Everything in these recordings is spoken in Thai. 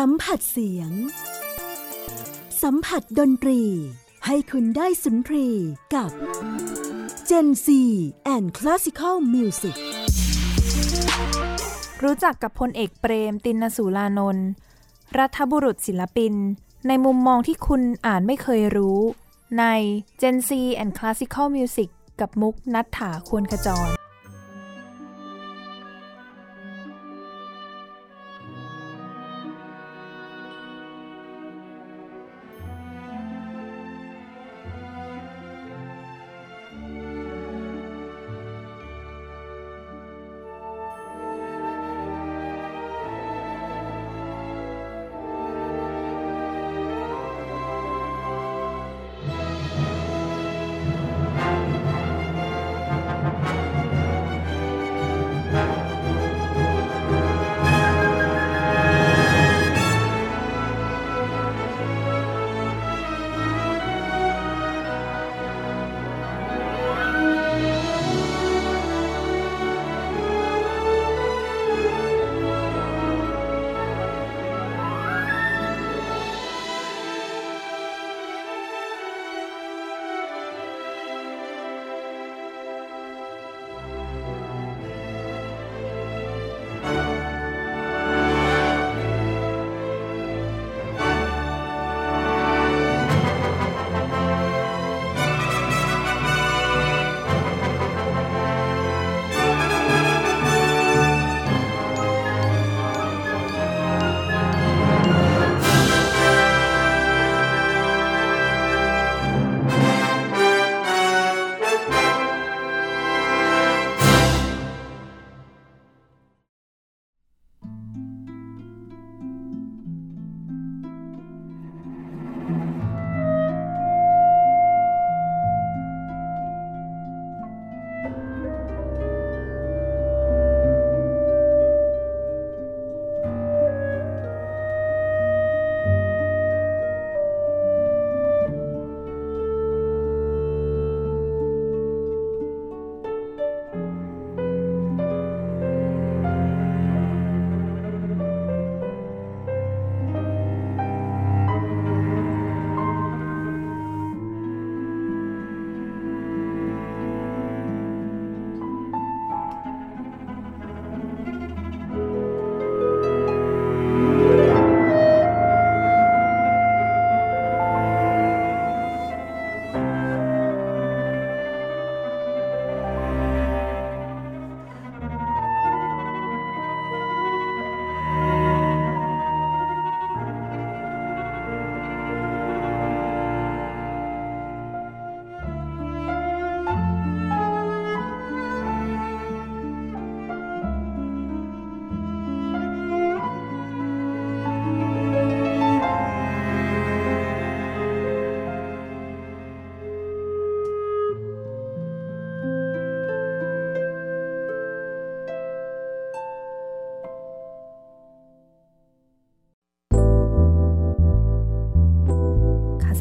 สัมผัสเสียงสัมผัสดนตรีให้คุณได้สุนทรีกับ Gen Z and Classical Music รู้จักกับพลเอกเปรมติณสูลานนท์รัฐบุรุษศิลปินในมุมมองที่คุณอ่านไม่เคยรู้ใน Gen Z and Classical Music กับมุกณัฐฐาควรขจร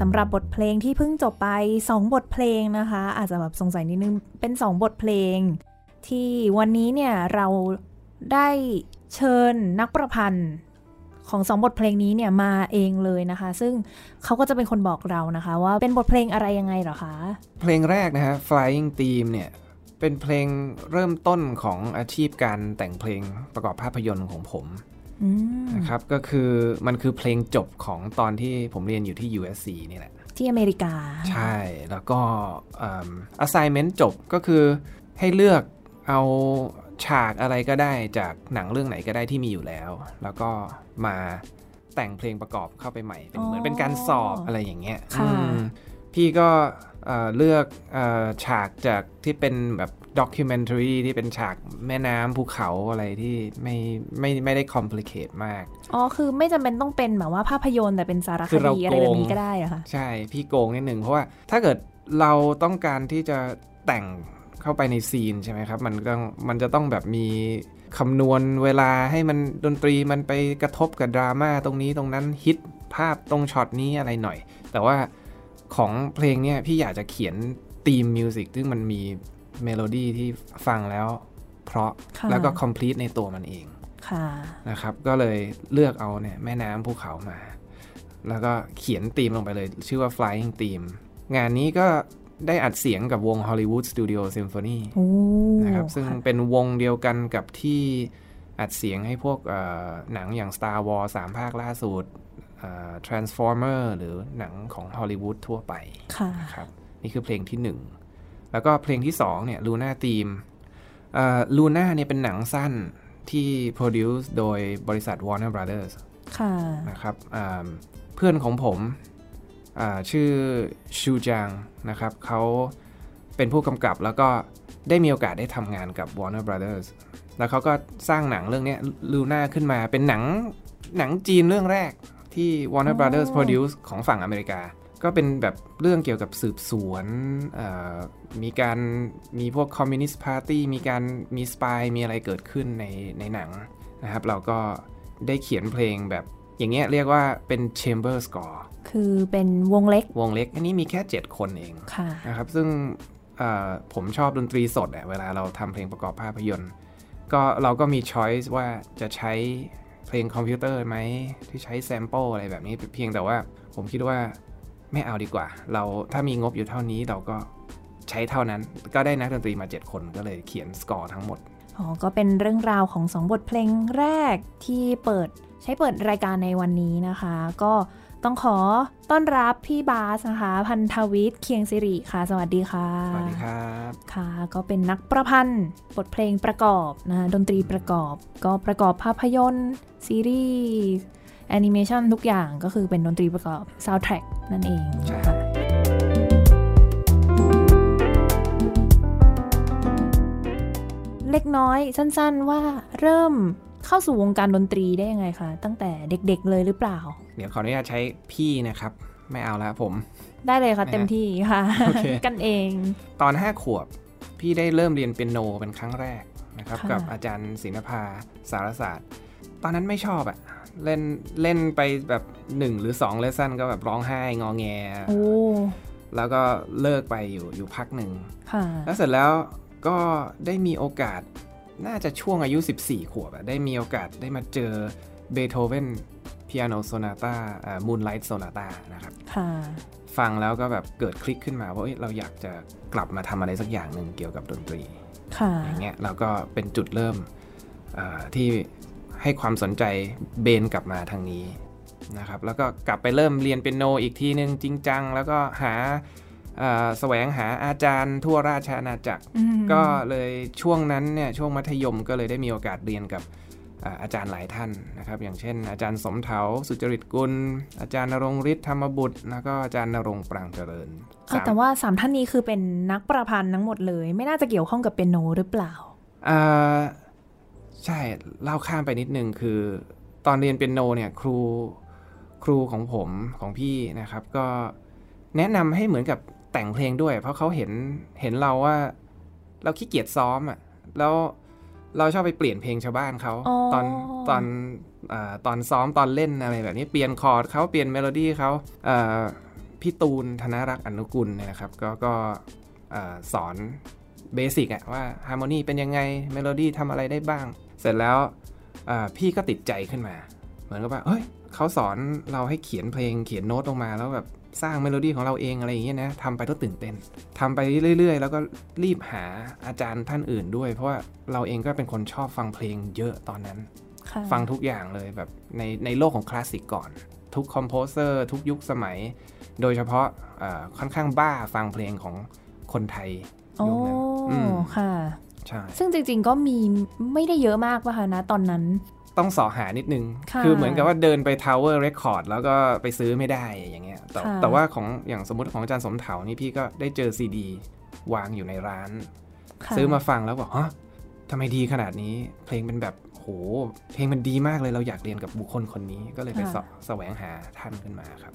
สำหรับบทเพลงที่เพิ่งจบไป2บทเพลงนะคะอาจจะแบบสงสัยนิดนึงเป็น2บทเพลงที่วันนี้เนี่ยเราได้เชิญนักประพันธ์ของ2บทเพลงนี้เนี่ยมาเองเลยนะคะซึ่งเขาก็จะเป็นคนบอกเรานะคะว่าเป็นบทเพลงอะไรยังไงเหรอคะเพลงแรกนะฮะ Flying Theme เนี่ยเป็นเพลงเริ่มต้นของอาชีพการแต่งเพลงประกอบภาพยนตร์ของผมนะครับก็คือมันคือเพลงจบของตอนที่ผมเรียนอยู่ที่ USC นี่แหละที่อเมริกาใช่แล้วก็assignment จบก็คือให้เลือกเอาฉากอะไรก็ได้จากหนังเรื่องไหนก็ได้ที่มีอยู่แล้วแล้วก็มาแต่งเพลงประกอบเข้าไปใหม่เป็นเหมือนเป็นการสอบอะไรอย่างเงี้ยพี่ก็เลือกฉากจากที่เป็นแบบด็อกิวเมนทารีที่เป็นฉากแม่น้ำภูเขาอะไรที่ไม่ได้คอมพลิเคทมากอ๋อคือไม่จำเป็นต้องเป็นแบบว่าภาพยนตร์แต่เป็นสารคดีอะไรแบบนี้ก็ได้เหรอคะใช่พี่โกงนิดนึงเพราะว่าถ้าเกิดเราต้องการที่จะแต่งเข้าไปในซีนใช่ไหมครับมันจะต้องแบบมีคำนวณเวลาให้มันดนตรีมันไปกระทบกับดราม่าตรงนี้ตรงนั้นฮิตภาพตรงช็อตนี้อะไรหน่อยแต่ว่าของเพลงเนี่ยพี่อยากจะเขียนธีมมิวสิกซึ่งมันมีเมโลดี้ที่ฟังแล้วเพราะแล้วก็คอมพลีทในตัวมันเอง นะครับก็เลยเลือกเอาเนี่ยแม่น้ำภูเขามาแล้วก็เขียนธีมลงไปเลยชื่อว่า Flying Theme งานนี้ก็ได้อัดเสียงกับวง Hollywood Studio Symphony นะครับซึ่งเป็นวงเดียวกันกับที่อัดเสียงให้พวกหนังอย่าง Star Wars 3 ภาคล่าสุดTransformer หรือหนังของ Hollywood ทั่วไปครับนี่คือเพลงที่1แล้วก็เพลงที่2เนี่ย Luna Theme Luna เนี่ยเป็นหนังสั้นที่ produce โดยบริษัท Warner Brothers นะครับเพื่อนของผมชื่อชูจังนะครับเขาเป็นผู้กำกับแล้วก็ได้มีโอกาสได้ทำงานกับ Warner Brothers แล้วเขาก็สร้างหนังเรื่องนี้ Luna ขึ้นมาเป็นหนังจีนเรื่องแรกที่ Warner Brothers produce ของฝั่งอเมริกาก็เป็นแบบเรื่องเกี่ยวกับสืบสวนมีพวก Communist Party มีสปายมีอะไรเกิดขึ้นในหนังนะครับเราก็ได้เขียนเพลงแบบอย่างเงี้ยเรียกว่าเป็น Chamber Score คือเป็นวงเล็กอันนี้มีแค่7คนเองนะครับซึ่งผมชอบดนตรีสดเวลาเราทำเพลงประกอบภาพยนตร์ก็เราก็มี choice ว่าจะใช้เพลงคอมพิวเตอร์ไหมที่ใช้ sample อะไรแบบนี้เพียงแต่ว่าผมคิดว่าไม่เอาดีกว่าเราถ้ามีงบอยู่เท่านี้เราก็ใช้เท่านั้นก็ได้นักดนตรีมา7คนก็เลยเขียนสกอร์ทั้งหมดอ๋อก็เป็นเรื่องราวของ2บทเพลงแรกที่เปิดรายการในวันนี้นะคะก็ต้องขอต้อนรับพี่บาสนะคะพันธวิทย์เคียงสิริค่ะสวัสดีค่ะสวัสดีครับค่ะก็เป็นนักประพันธ์บทเพลงประกอบนะดนตรีประกอบก็ประกอบภาพยนตร์ซีรีส์แอนิเมชันทุกอย่างก็คือเป็นดนตรีประกอบซาวด์แทร็กนั่นเองใช่ค่ะเล็กน้อยสั้นๆว่าเริ่มเข้าสู่วงการดนตรีได้ยังไงคะตั้งแต่เด็กๆเลยหรือเปล่าเดี๋ยวขออนุญาตใช้พี่นะครับไม่เอาแล้วผมได้เลยค่ะเต็มที่ค่ะ okay. กันเองตอน5ขวบพี่ได้เริ่มเรียนเปียโนเป็นครั้งแรกนะครับกับอาจารย์ศิลปาสารศาสตร์ตอนนั้นไม่ชอบอะเล่นไปแบบ1หรือ2เลสซั่นก็แบบร้องไห้งอแงแล้วก็เลิกไปอยู่พักหนึ่งแล้วเสร็จแล้วก็ได้มีโอกาสน่าจะช่วงอายุ14ขวบได้มีโอกาสได้มาเจอเบโธเฟนพิอาโนโซนาต้ามูนไลท์โซนาต้านะครับฟังแล้วก็แบบเกิดคลิกขึ้นมาว่าเราอยากจะกลับมาทำอะไรสักอย่างหนึ่งเกี่ยวกับดนตรีอย่างเงี้ยแล้วก็เป็นจุดเริ่มที่ให้ความสนใจเบนกลับมาทางนี้นะครับแล้วก็กลับไปเริ่มเรียนเปียโนอีกทีนึงจริงจังแล้วก็หาแสวงหาอาจารย์ทั่วราชอาณาจักรก็เลยช่วงนั้นเนี่ยช่วงมัธยมก็เลยได้มีโอกาสเรียนกับอาจารย์หลายท่านนะครับอย่างเช่นอาจารย์สมเถาสุจริตกุลอาจารย์ณรงค์ฤทธิ์ธรรมบุตรแล้วก็อาจารย์ณรงค์ปรางเจริญแต่ว่า3ท่านนี้คือเป็นนักประพันธ์ทั้งหมดเลยไม่น่าจะเกี่ยวข้องกับเปียโนหรือเปล่าใช่เล่าข้ามไปนิดนึงคือตอนเรียนเปียโนเนี่ยครูของผมของพี่นะครับก็แนะนำให้เหมือนกับแต่งเพลงด้วยเพราะเขาเห็นเราว่าเราขี้เกียจซ้อมอ่ะแล้วเราชอบไปเปลี่ยนเพลงชาวบ้านเขาตอนซ้อมตอนเล่นอะไรแบบนี้เปลี่ยนคอร์ดเขาเปลี่ยนเมโลดี้เขาพี่ตูนธนรักษ์อนุกุลนะครับก็สอนเบสิกอ่ะว่าฮาร์โมนีเป็นยังไงเมโลดี้ทำอะไรได้บ้างเสร็จแล้วพี่ก็ติดใจขึ้นมาเหมือนกับว่าเฮ้ยเขาสอนเราให้เขียนเพลงเขียนโน้ตลงมาแล้วแบบสร้างเมโลดี้ของเราเองอะไรอย่างเงี้ยนะทำไปก็ตื่นเต้นทำไปเรื่อยๆแล้วก็รีบหาอาจารย์ท่านอื่นด้วยเพราะว่าเราเองก็เป็นคนชอบฟังเพลงเยอะตอนนั้นฟังทุกอย่างเลยแบบในโลกของคลาสสิกก่อนทุกคอมโพเซอร์ทุกยุคสมัยโดยเฉพาะค่อนข้างบ้าฟังเพลงของคนไทยยุคนั้นค่ะใช่ซึ่งจริงๆก็มีไม่ได้เยอะมากป่ะคะนะตอนนั้นต้องสอหานิดนึง คือเหมือนกับว่าเดินไป Tower Record แล้วก็ไปซื้อไม่ได้อย่างเงี้ยแต่ว่าของอย่างสมมติของอาจารย์สมเถานี่พี่ก็ได้เจอซีดีวางอยู่ในร้านซื้อมาฟังแล้วบอกฮะทำไมดีขนาดนี้เพลงเป็นแบบโหเพลงมันดีมากเลยเราอยากเรียนกับบุคคลคนนี้ก็เลยไปแสวงหาท่านขึ้นมาครับ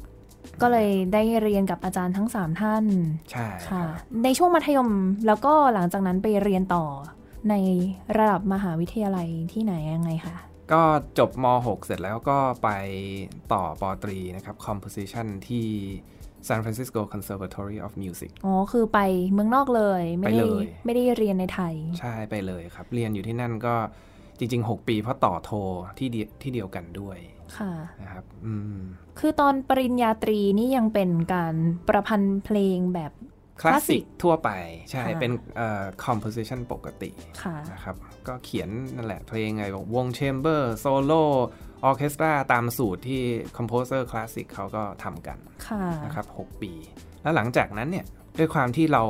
ก็เลยได้เรียนกับอาจารย์ทั้ง3ท่านใช่ค่ะในช่วงมัธยมแล้วก็หลังจากนั้นไปเรียนต่อในระดับมหาวิทยาลัยที่ไหนยังไงคะก็จบม.6 เสร็จแล้วก็ไปต่อป.ตรีนะครับ Composition ที่ San Francisco Conservatory of Music อ๋อคือไปเมืองนอกเลยไม่ได้เรียนในไทยใช่ไปเลยครับเรียนอยู่ที่นั่นก็ จริงๆ6 ปีเพราะต่อโทที่เดียวกันด้วยค่ะนะครับคือตอนปริญญาตรีนี่ยังเป็นการประพันธ์เพลงแบบคลาสสิกทั่วไปใช่เป็นcomposition ปกตินะครับก็เขียนนั่นแหละเพลงไงวง chamber solo orchestra ตามสูตรที่ composer คลาสสิกเขาก็ทำกันนะครับ6 ปีแล้วหลังจากนั้นเนี่ยด้วยความที่เรา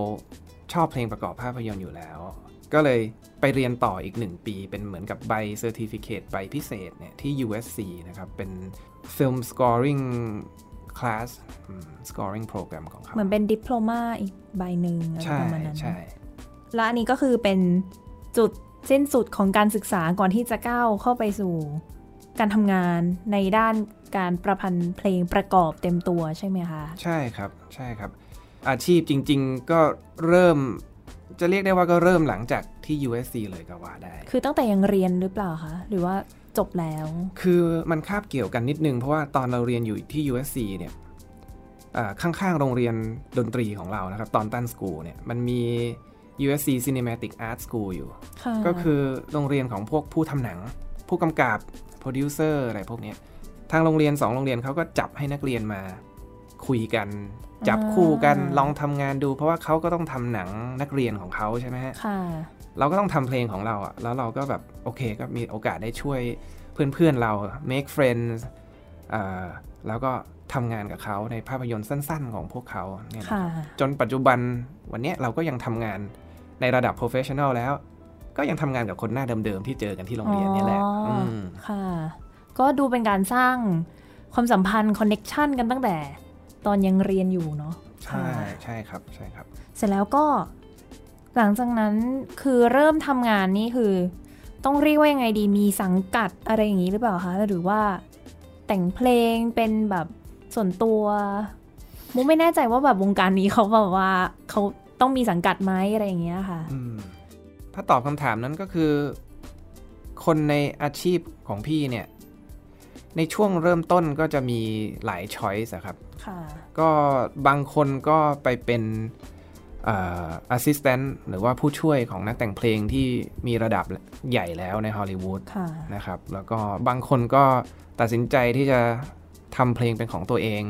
ชอบเพลงประกอบภาพยนตร์อยู่แล้วก็เลยไปเรียนต่ออีก1 ปีเป็นเหมือนกับใบ certificate ใบพิเศษเนี่ยที่ USC นะครับเป็น film scoring class scoring program ของเขาเหมือนเป็น diploma อีกใบหนึ่งอะไรประมาณนั้นใช่และอันนี้ก็คือเป็นจุดสิ้นสุดของการศึกษาก่อนที่จะก้าวเข้าไปสู่การทำงานในด้านการประพันธ์เพลงประกอบเต็มตัวใช่ไหมคะใช่ครับใช่ครับอาชีพจริงๆก็เริ่มจะเรียกได้ว่าก็เริ่มหลังจากที่ USC เลยก็ว่าได้คือตั้งแต่ยังเรียนหรือเปล่าคะหรือว่าจบแล้วคือมันคาบเกี่ยวกันนิดนึงเพราะว่าตอนเราเรียนอยู่ที่ USC เนี่ยข้างๆโรงเรียนดนตรีของเรานะครับตอนตันสกูลเนี่ยมันมี USC Cinematic Art School อยู่ก็คือโรงเรียนของพวกผู้ทำหนังผู้กำกับโปรดิวเซอร์อะไรพวกนี้ทางโรงเรียน2โรงเรียนเขาก็จับให้นักเรียนมาคุยกันจับคู่กันลองทำงานดูเพราะว่าเขาก็ต้องทำหนังนักเรียนของเขาใช่ไหมฮะเราก็ต้องทำเพลงของเราอ่ะแล้วเราก็แบบโอเคก็มีโอกาสได้ช่วยเพื่อนๆเรา make friends แล้วก็ทำงานกับเขาในภาพยนตร์สั้นๆของพวกเขาเนี่ยจนปัจจุบันวันนี้เราก็ยังทำงานในระดับ professional แล้วก็ยังทำงานกับคนหน้าเดิมๆที่เจอกันที่โรงเรียนนี่แหละค่ะก็ดูเป็นการสร้างความสัมพันธ์ connection กันตั้งแต่ตอนยังเรียนอยู่เนาะใช่ใช่ครับใช่ครับเสร็จแล้วก็หลังจากนั้นคือเริ่มทำงานนี่คือต้องเรียกว่ายังไงดีมีสังกัดอะไรอย่างนี้หรือเปล่าคะหรือว่าแต่งเพลงเป็นแบบส่วนตัวมุกไม่แน่ใจว่าแบบวงการนี้เขาแบบว่าเขาต้องมีสังกัดไหมอะไรอย่างเงี้ยค่ะถ้าตอบคำถามนั้นก็คือคนในอาชีพของพี่เนี่ยในช่วงเริ่มต้นก็จะมีหลาย choice ครับก็บางคนก็ไปเป็นassistant หรือว่าผู้ช่วยของนักแต่งเพลงที่มีระดับใหญ่แล้วในฮอลลีวูดนะครับแล้วก็บางคนก็ตัดสินใจที่จะทำเพลงเป็นของตัวเอง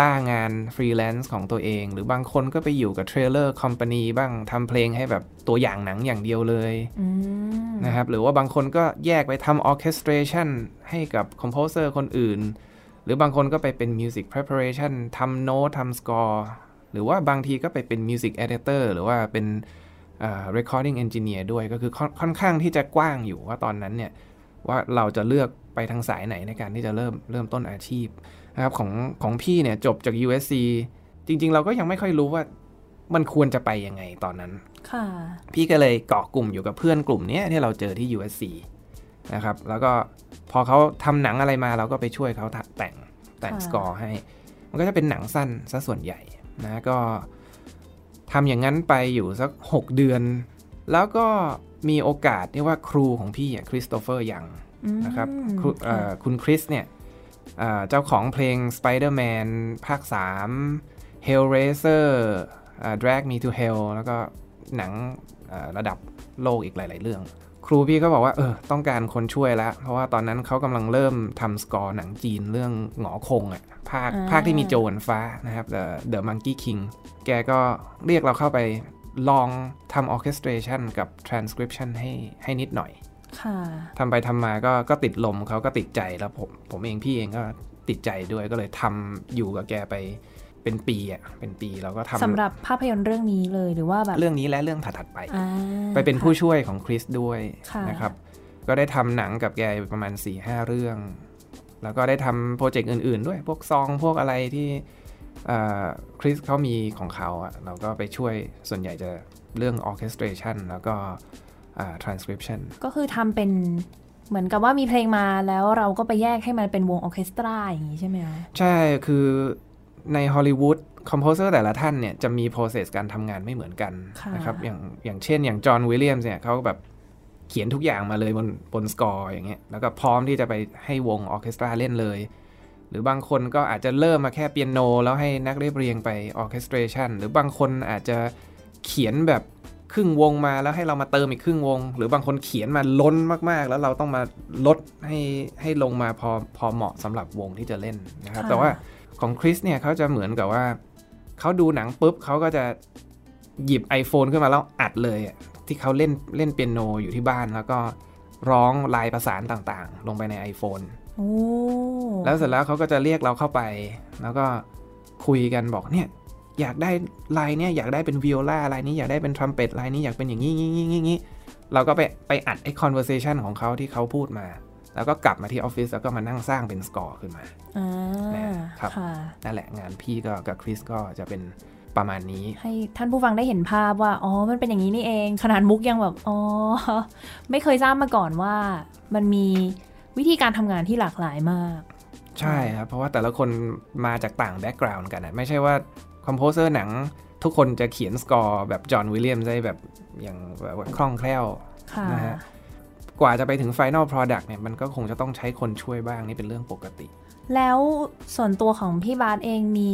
ล่างาน freelance ของตัวเองหรือบางคนก็ไปอยู่กับ trailer company บ้างทำเพลงให้แบบตัวอย่างหนังอย่างเดียวเลยนะครับหรือว่าบางคนก็แยกไปทำ orchestration ให้กับ composer คนอื่นหรือบางคนก็ไปเป็น music preparation ทำโน้ตทำ score หรือว่าบางทีก็ไปเป็น music editor หรือว่าเป็นrecording engineer ด้วยก็คือค่อนข้างที่จะกว้างอยู่ว่าตอนนั้นเนี่ยว่าเราจะเลือกไปทางสายไหนในการที่จะเริ่มต้นอาชีพนะครับของพี่เนี่ยจบจาก USC จริงๆเราก็ยังไม่ค่อยรู้ว่ามันควรจะไปยังไงตอนนั้นพี่ก็เลยเกาะกลุ่มอยู่กับเพื่อนกลุ่มนี้ที่เราเจอที่ USC นะครับแล้วก็พอเขาทำหนังอะไรมาเราก็ไปช่วยเขาแต่งสกอร์ให้มันก็จะเป็นหนังสั้นซะส่วนใหญ่นะก็ทำอย่างนั้นไปอยู่สัก6เดือนแล้วก็มีโอกาสที่ว่าครูของพี่คริสโตเฟอร์ยังนะครับคุณคริสเนี่ยเจ้าของเพลง Spider-Man ภาค 3 Hellraiser Drag Me to Hell แล้วก็หนังระดับโลกอีกหลายๆเรื่องครูพี่ก็บอกว่าต้องการคนช่วยแล้วเพราะว่าตอนนั้นเขากำลังเริ่มทำสกอร์หนังจีนเรื่องหงอคงภาคที่มีโจรฟ้านะครับ The Monkey King แกก็เรียกเราเข้าไปลองทำ orchestration กับ transcription ให้นิดหน่อยทำไปทำมาก็ติดลมเขาก็ติดใจแล้วผมเองพี่เองก็ติดใจด้วยก็เลยทำอยู่กับแกไปเป็นปีเราก็ทำสำหรับภาพยนตร์เรื่องนี้เลยหรือว่าแบบเรื่องนี้และเรื่องถัดๆไปเป็นผู้ช่วยของคริสด้วยนะครับก็ได้ทำหนังกับแกประมาณ 4-5 เรื่องแล้วก็ได้ทำโปรเจกต์อื่นๆด้วยพวกซองพวกอะไรที่คริสเขามีของเขาเราก็ไปช่วยส่วนใหญ่จะเรื่อง orchestration แล้วก็transcription ก็คือทำเป็นเหมือนกับว่ามีเพลงมาแล้วเราก็ไปแยกให้มันเป็นวงออร์เคสตราอย่างนี้ใช่ไหมคะใช่คือในฮอลลีวูดคอมโพเซอร์แต่ละท่านเนี่ยจะมี process การทำงานไม่เหมือนกันนะครับอย่างเช่นอย่างจอห์นวิลเลียมส์เนี่ยเขาแบบเขียนทุกอย่างมาเลยบนสกอร์อย่างเงี้ยแล้วก็พร้อมที่จะไปให้วงออร์เคสตราเล่นเลยหรือบางคนก็อาจจะเริ่มมาแค่เปียโนแล้วให้นักเรียบเรียงไปออร์เคสตราชันหรือบางคนอาจจะเขียนแบบ ครึ่งวงมาแล้วให้เรามาเติมอีกครึ่งวงหรือบางคนเขียนมาล้นมากๆแล้วเราต้องมาลดให้ลงมาพอเหมาะสำหรับวงที่จะเล่นนะครับแต่ว่าของคริสเนี่ยเขาจะเหมือนกับว่าเขาดูหนังปุ๊บเขาก็จะหยิบ iPhone ขึ้นมาแล้วอัดเลยที่เขาเล่นเปียโนอยู่ที่บ้านแล้วก็ร้องลายประสานต่างๆลงไปใน iPhone แล้วเสร็จแล้วเขาก็จะเรียกเราเข้าไปแล้วก็คุยกันบอกเนี่ยอยากได้ลายเนี่ยอยากได้เป็นไวโอลาลายนี้อยากได้เป็นทรัมเป็ตลายนี้อยากเป็นอย่างงี้ๆเราก็ไปอัดไอ้ conversation ของเขาที่เขาพูดมาแล้วก็กลับมาที่ออฟฟิศแล้วก็มานั่งสร้างเป็นสกอร์ขึ้นมานะครับนั่นแหละงานพี่ก็กับคริสก็จะเป็นประมาณนี้ให้ท่านผู้ฟังได้เห็นภาพว่าอ๋อมันเป็นอย่างนี้นี่เองขนาดมุกยังแบบอ๋อไม่เคยทราบมาก่อนว่ามันมีวิธีการทำงานที่หลากหลายมากใช่ครับเพราะว่าแต่ละคนมาจากต่างแบ็กกราวน์กันนะไม่ใช่ว่าคอมโพเซอร์หนังทุกคนจะเขียนสกอร์แบบจอห์นวิลเลียมได้แบบอย่างแบบคล่องแคล่วนะฮะกว่าจะไปถึง Final Product เนี่ยมันก็คงจะต้องใช้คนช่วยบ้างนี่เป็นเรื่องปกติแล้วส่วนตัวของพี่บาสเองมี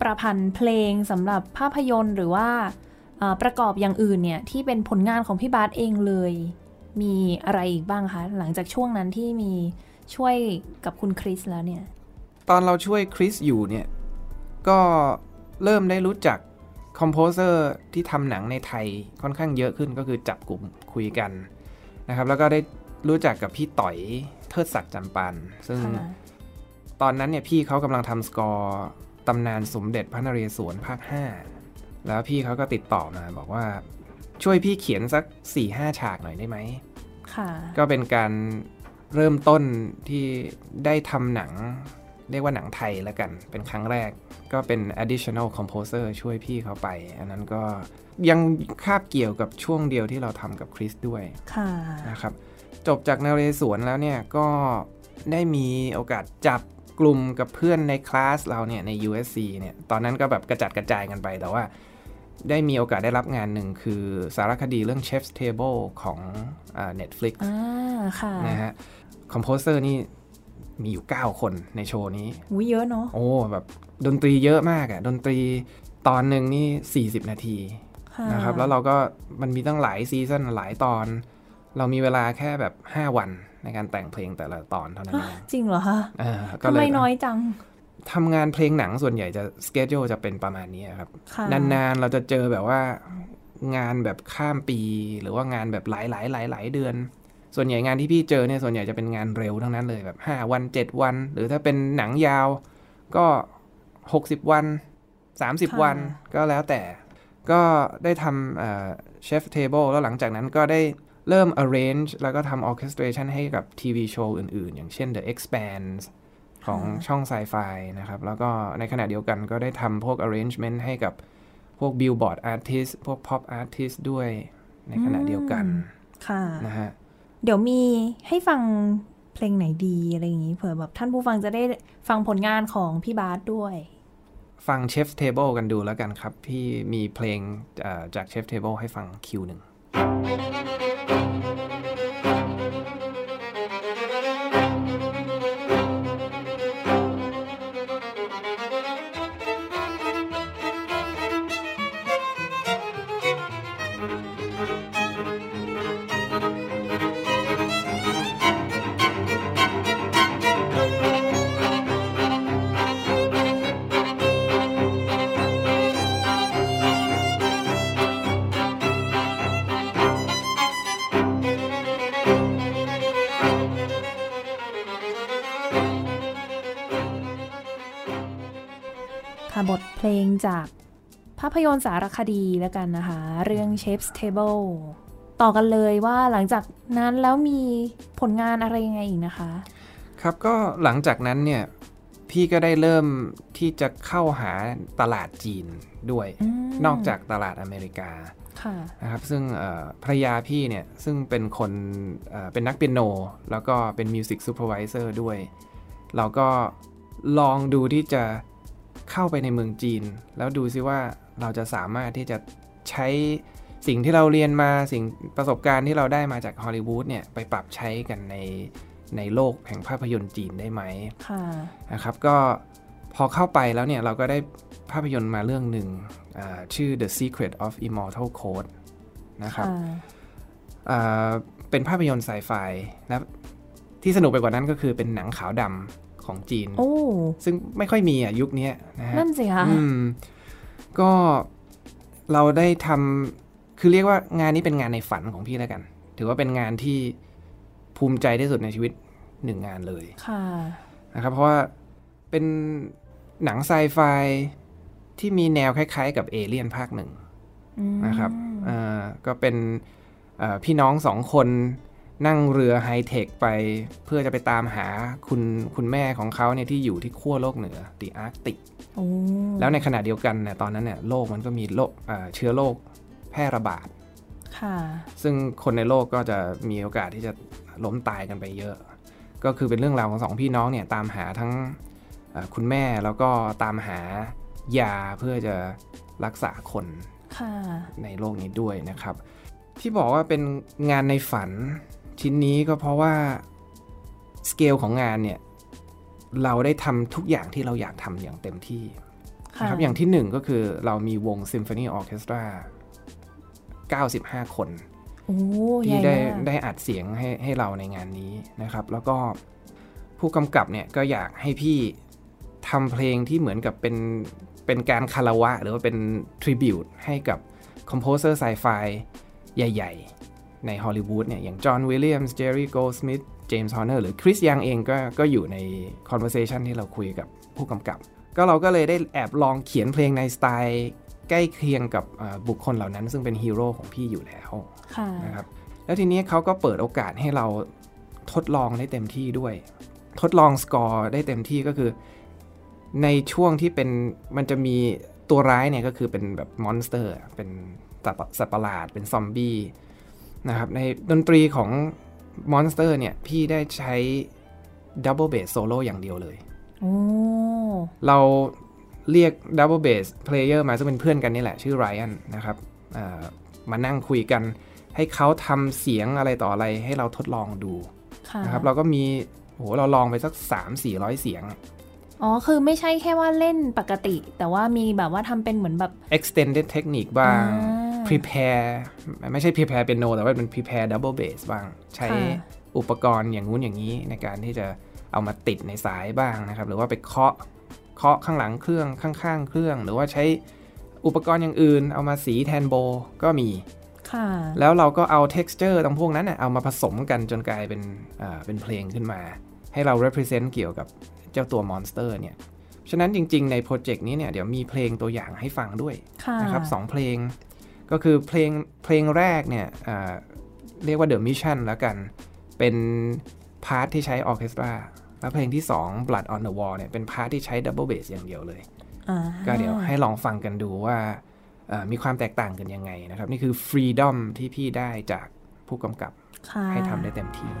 ประพันธ์เพลงสำหรับภาพยนตร์หรือว่าประกอบอย่างอื่นเนี่ยที่เป็นผลงานของพี่บาสเองเลยมีอะไรอีกบ้างคะหลังจากช่วงนั้นที่มีช่วยกับคุณคริสแล้วเนี่ยตอนเราช่วยคริสอยู่เนี่ยก็เริ่มได้รู้จักคอมโพเซอร์ที่ทำหนังในไทยค่อนข้างเยอะขึ้นก็คือจับกลุ่มคุยกันนะครับแล้วก็ได้รู้จักกับพี่ต่อยเทิดศักดิ์จำปาซึ่งตอนนั้นเนี่ยพี่เขากำลังทำสกอร์ตำนานสมเด็จพระนเรศวรภาค5แล้วพี่เขาก็ติดต่อมาบอกว่าช่วยพี่เขียนสัก 4-5 ฉากหน่อยได้ไหมค่ะก็เป็นการเริ่มต้นที่ได้ทำหนังเรียกว่าหนังไทยแล้วกันเป็นครั้งแรกก็เป็น additional composer ช่วยพี่เขาไปอันนั้นก็ยังคาบเกี่ยวกับช่วงเดียวที่เราทำกับคริสด้วยค่ะนะครับจบจากนเรศวรแล้วเนี่ยก็ได้มีโอกาสจับกลุ่มกับเพื่อนในคลาสเราเนี่ยใน USC เนี่ยตอนนั้นก็แบบกระจัดกระจายกันไปแต่ว่าได้มีโอกาสได้รับงานหนึ่งคือสารคดีเรื่อง Chef's Table ของNetflix ค่ะนะฮะคอมโพเซอร์นี่มีอยู่9คนในโชว์นี้อุ๊ยเยอะเนาะโอ้แบบดนตรีเยอะมากอะดนตรีตอนหนึ่งนี่40นาทีนะครับแล้วเราก็มันมีตั้งหลายซีซั่นหลายตอนเรามีเวลาแค่แบบ5วันในการแต่งเพลงแต่ละตอนเท่านั้นเองจริงเหรอคะทำไมน้อยจังทำงานเพลงหนังส่วนใหญ่จะสเกจจูจะเป็นประมาณนี้ครับนานๆเราจะเจอแบบว่างานแบบข้ามปีหรือว่างานแบบหลายเดือนส่วนใหญ่งานที่พี่เจอเนี่ยส่วนใหญ่จะเป็นงานเร็วทั้งนั้นเลยแบบ5วัน7วันหรือถ้าเป็นหนังยาวก็60วัน30วันก็แล้วแต่ก็ได้ทำเชฟเทเบิลแล้วหลังจากนั้นก็ได้เริ่ม arrange แล้วก็ทำ orchestration ให้กับทีวีโชว์อื่นๆอย่างเช่น The Expanse ของช่อง Sci-Fi นะครับแล้วก็ในขณะเดียวกันก็ได้ทำพวก arrangement ให้กับพวก billboard artist พวก pop artist ด้วยในขณะเดียวกันค่ะนะฮะเดี๋ยวมีให้ฟังเพลงไหนดีอะไรอย่างนี้เผื่อแบบท่านผู้ฟังจะได้ฟังผลงานของพี่บาสด้วยฟัง Chef's Table กันดูแล้วกันครับพี่มีเพลงจาก Chef's Table ให้ฟังคิวหนึ่งบทเพลงจากภาพยนตร์สารคดีแล้วกันนะคะเรื่อง Chef's Table ต่อกันเลยว่าหลังจากนั้นแล้วมีผลงานอะไรยังไงอีกนะคะครับก็หลังจากนั้นเนี่ยพี่ก็ได้เริ่มที่จะเข้าหาตลาดจีนด้วยนอกจากตลาดอเมริกานะครับซึ่งภรรยาพี่เนี่ยซึ่งเป็นคนเป็นนักเปียโนแล้วก็เป็นมิวสิกซูเปอร์ไวเซอร์ด้วยเราก็ลองดูที่จะเข้าไปในเมืองจีนแล้วดูซิว่าเราจะสามารถที่จะใช้สิ่งที่เราเรียนมาสิ่งประสบการณ์ที่เราได้มาจากฮอลลีวูดเนี่ยไปปรับใช้กันในโลกแห่งภาพยนตร์จีนได้ไหมค่ะนะครับก็พอเข้าไปแล้วเนี่ยเราก็ได้ภาพยนตร์มาเรื่องหนึ่งชื่อ The Secret of Immortal Code นะครับเป็นภาพยนตร์ไซไฟและที่สนุกไปกว่านั้นก็คือเป็นหนังขาวดำของจีนซึ่งไม่ค่อยมียุคนี้นะฮะนั่นสิค่ะก็เราได้ทำคือเรียกว่างานนี้เป็นงานในฝันของพี่แล้วกันถือว่าเป็นงานที่ภูมิใจที่สุดในชีวิตหนึ่งงานเลยนะครับเพราะว่าเป็นหนังไซไฟที่มีแนวคล้ายๆกับเอเลี่ยนภาคหนึ่งนะครับก็เป็นพี่น้องสองคนนั่งเรือไฮเทคไปเพื่อจะไปตามหาคุณแม่ของเขาเนี่ยที่อยู่ที่ขั้วโลกเหนือติอาร์กติกแล้วในขณะเดียวกันเนี่ยตอนนั้นเนี่ยโลกมันก็มีโรคเชื้อโรคแพร่ระบาดซึ่งคนในโลกก็จะมีโอกาสที่จะล้มตายกันไปเยอะก็คือเป็นเรื่องราวของสองพี่น้องเนี่ยตามหาทั้งคุณแม่แล้วก็ตามหายาเพื่อจะรักษาคนในโลกนี้ด้วยนะครับที่บอกว่าเป็นงานในฝันชิ้นนี้ก็เพราะว่าสเกลของงานเนี่ยเราได้ทำทุกอย่างที่เราอยากทำอย่างเต็มที่นะครับอย่างที่หนึ่งก็คือเรามีวง Symphony Orchestra 95 คนที่ได้อัดเสียงให้เราในงานนี้นะครับแล้วก็ผู้กำกับเนี่ยก็อยากให้พี่ทำเพลงที่เหมือนกับเป็นการคารวะหรือว่าเป็นทริบิวต์ให้กับคอมโพเซอร์ไซไฟใหญ่ๆในฮอลลีวูดเนี่ยอย่างจอห์นวิลเลียมส์เจอร์รี่โกลด์สมิธเจมส์ฮอร์เนอร์หรือคริสยังเองก็อยู่ในคอนเวอร์เซชันที่เราคุยกับผู้กำกับก็เราก็เลยได้แอบลองเขียนเพลงในสไตล์ใกล้เคียงกับบุคคลเหล่านั้นซึ่งเป็นฮีโร่ของพี่อยู่แล้วนะครับแล้วทีนี้เขาก็เปิดโอกาสให้เราทดลองได้เต็มที่ด้วยทดลองสกอร์ได้เต็มที่ก็คือในช่วงที่เป็นมันจะมีตัวร้ายเนี่ยก็คือเป็นแบบมอนสเตอร์เป็นสัตว์ประหลาดเป็นซอมบี้นะครับในดนตรีของมอนสเตอร์เนี่ยพี่ได้ใช้ดับเบิลเบสโซโล่อย่างเดียวเลยเราเรียกดับเบิลเบสเพลเยอร์มาซึ่งเป็นเพื่อนกันนี่แหละชื่อไรอันนะครับมานั่งคุยกันให้เขาทำเสียงอะไรต่ออะไรให้เราทดลองดูนะครับเราก็มีโหเราลองไปสัก 3-400 เสียงอ๋อคือไม่ใช่แค่ว่าเล่นปกติแต่ว่ามีแบบว่าทำเป็นเหมือนแบบ extended technique บ้าง prepare ไม่ใช่ prepare เป็น no แต่ว่าเป็น prepare double bass บ้างใช้อุปกรณ์อย่างงู้นอย่างนี้ในการที่จะเอามาติดในสายบ้างนะครับหรือว่าไปเคาะข้างหลังเครื่องข้างๆเครื่องหรือว่าใช้อุปกรณ์อย่างอื่นเอามาสีแทนโบก็มีค่ะแล้วเราก็เอา texture ตรงพวกนั้นน่ะเอามาผสมกันจนกลายเป็นเพลงขึ้นมาให้เรา represent เกี่ยวกับเจ้าตัวมอนสเตอร์เนี่ยฉะนั้นจริงๆในโปรเจกต์นี้เนี่ยเดี๋ยวมีเพลงตัวอย่างให้ฟังด้วยนะครับสองเพลงก็คือเพลงแรกเนี่ยเรียกว่า The Mission แล้วกันเป็นพาร์ทที่ใช้ออร์เคสตราแล้วเพลงที่2 Blood on the Wall เนี่ยเป็นพาร์ทที่ใช้ดับเบิลเบสอย่างเดียวเลยก็เดี๋ยวให้ลองฟังกันดูว่ามีความแตกต่างกันยังไงนะครับนี่คือฟรีดอมที่พี่ได้จากผู้กำกับให้ทำได้เต็มที่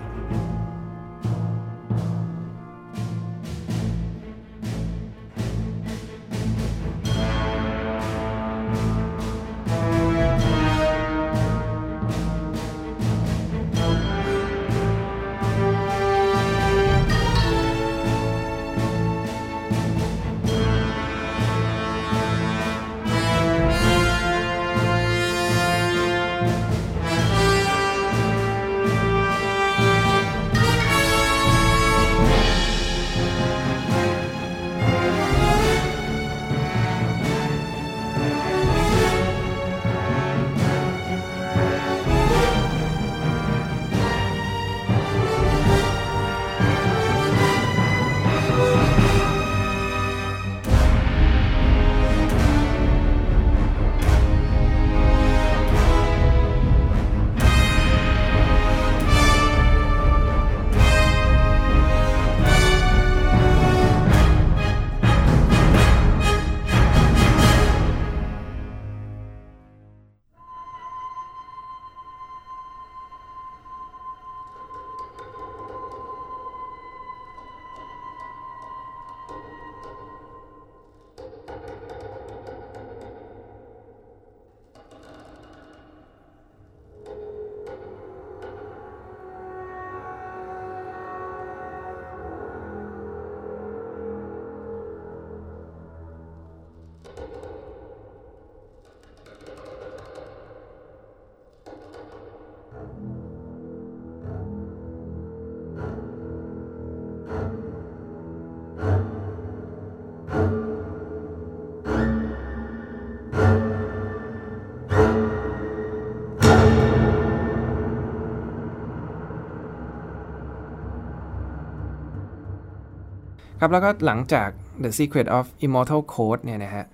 ครับแล้วก็หลังจาก The Secret of Immortal Code เนี่ยนะฮะ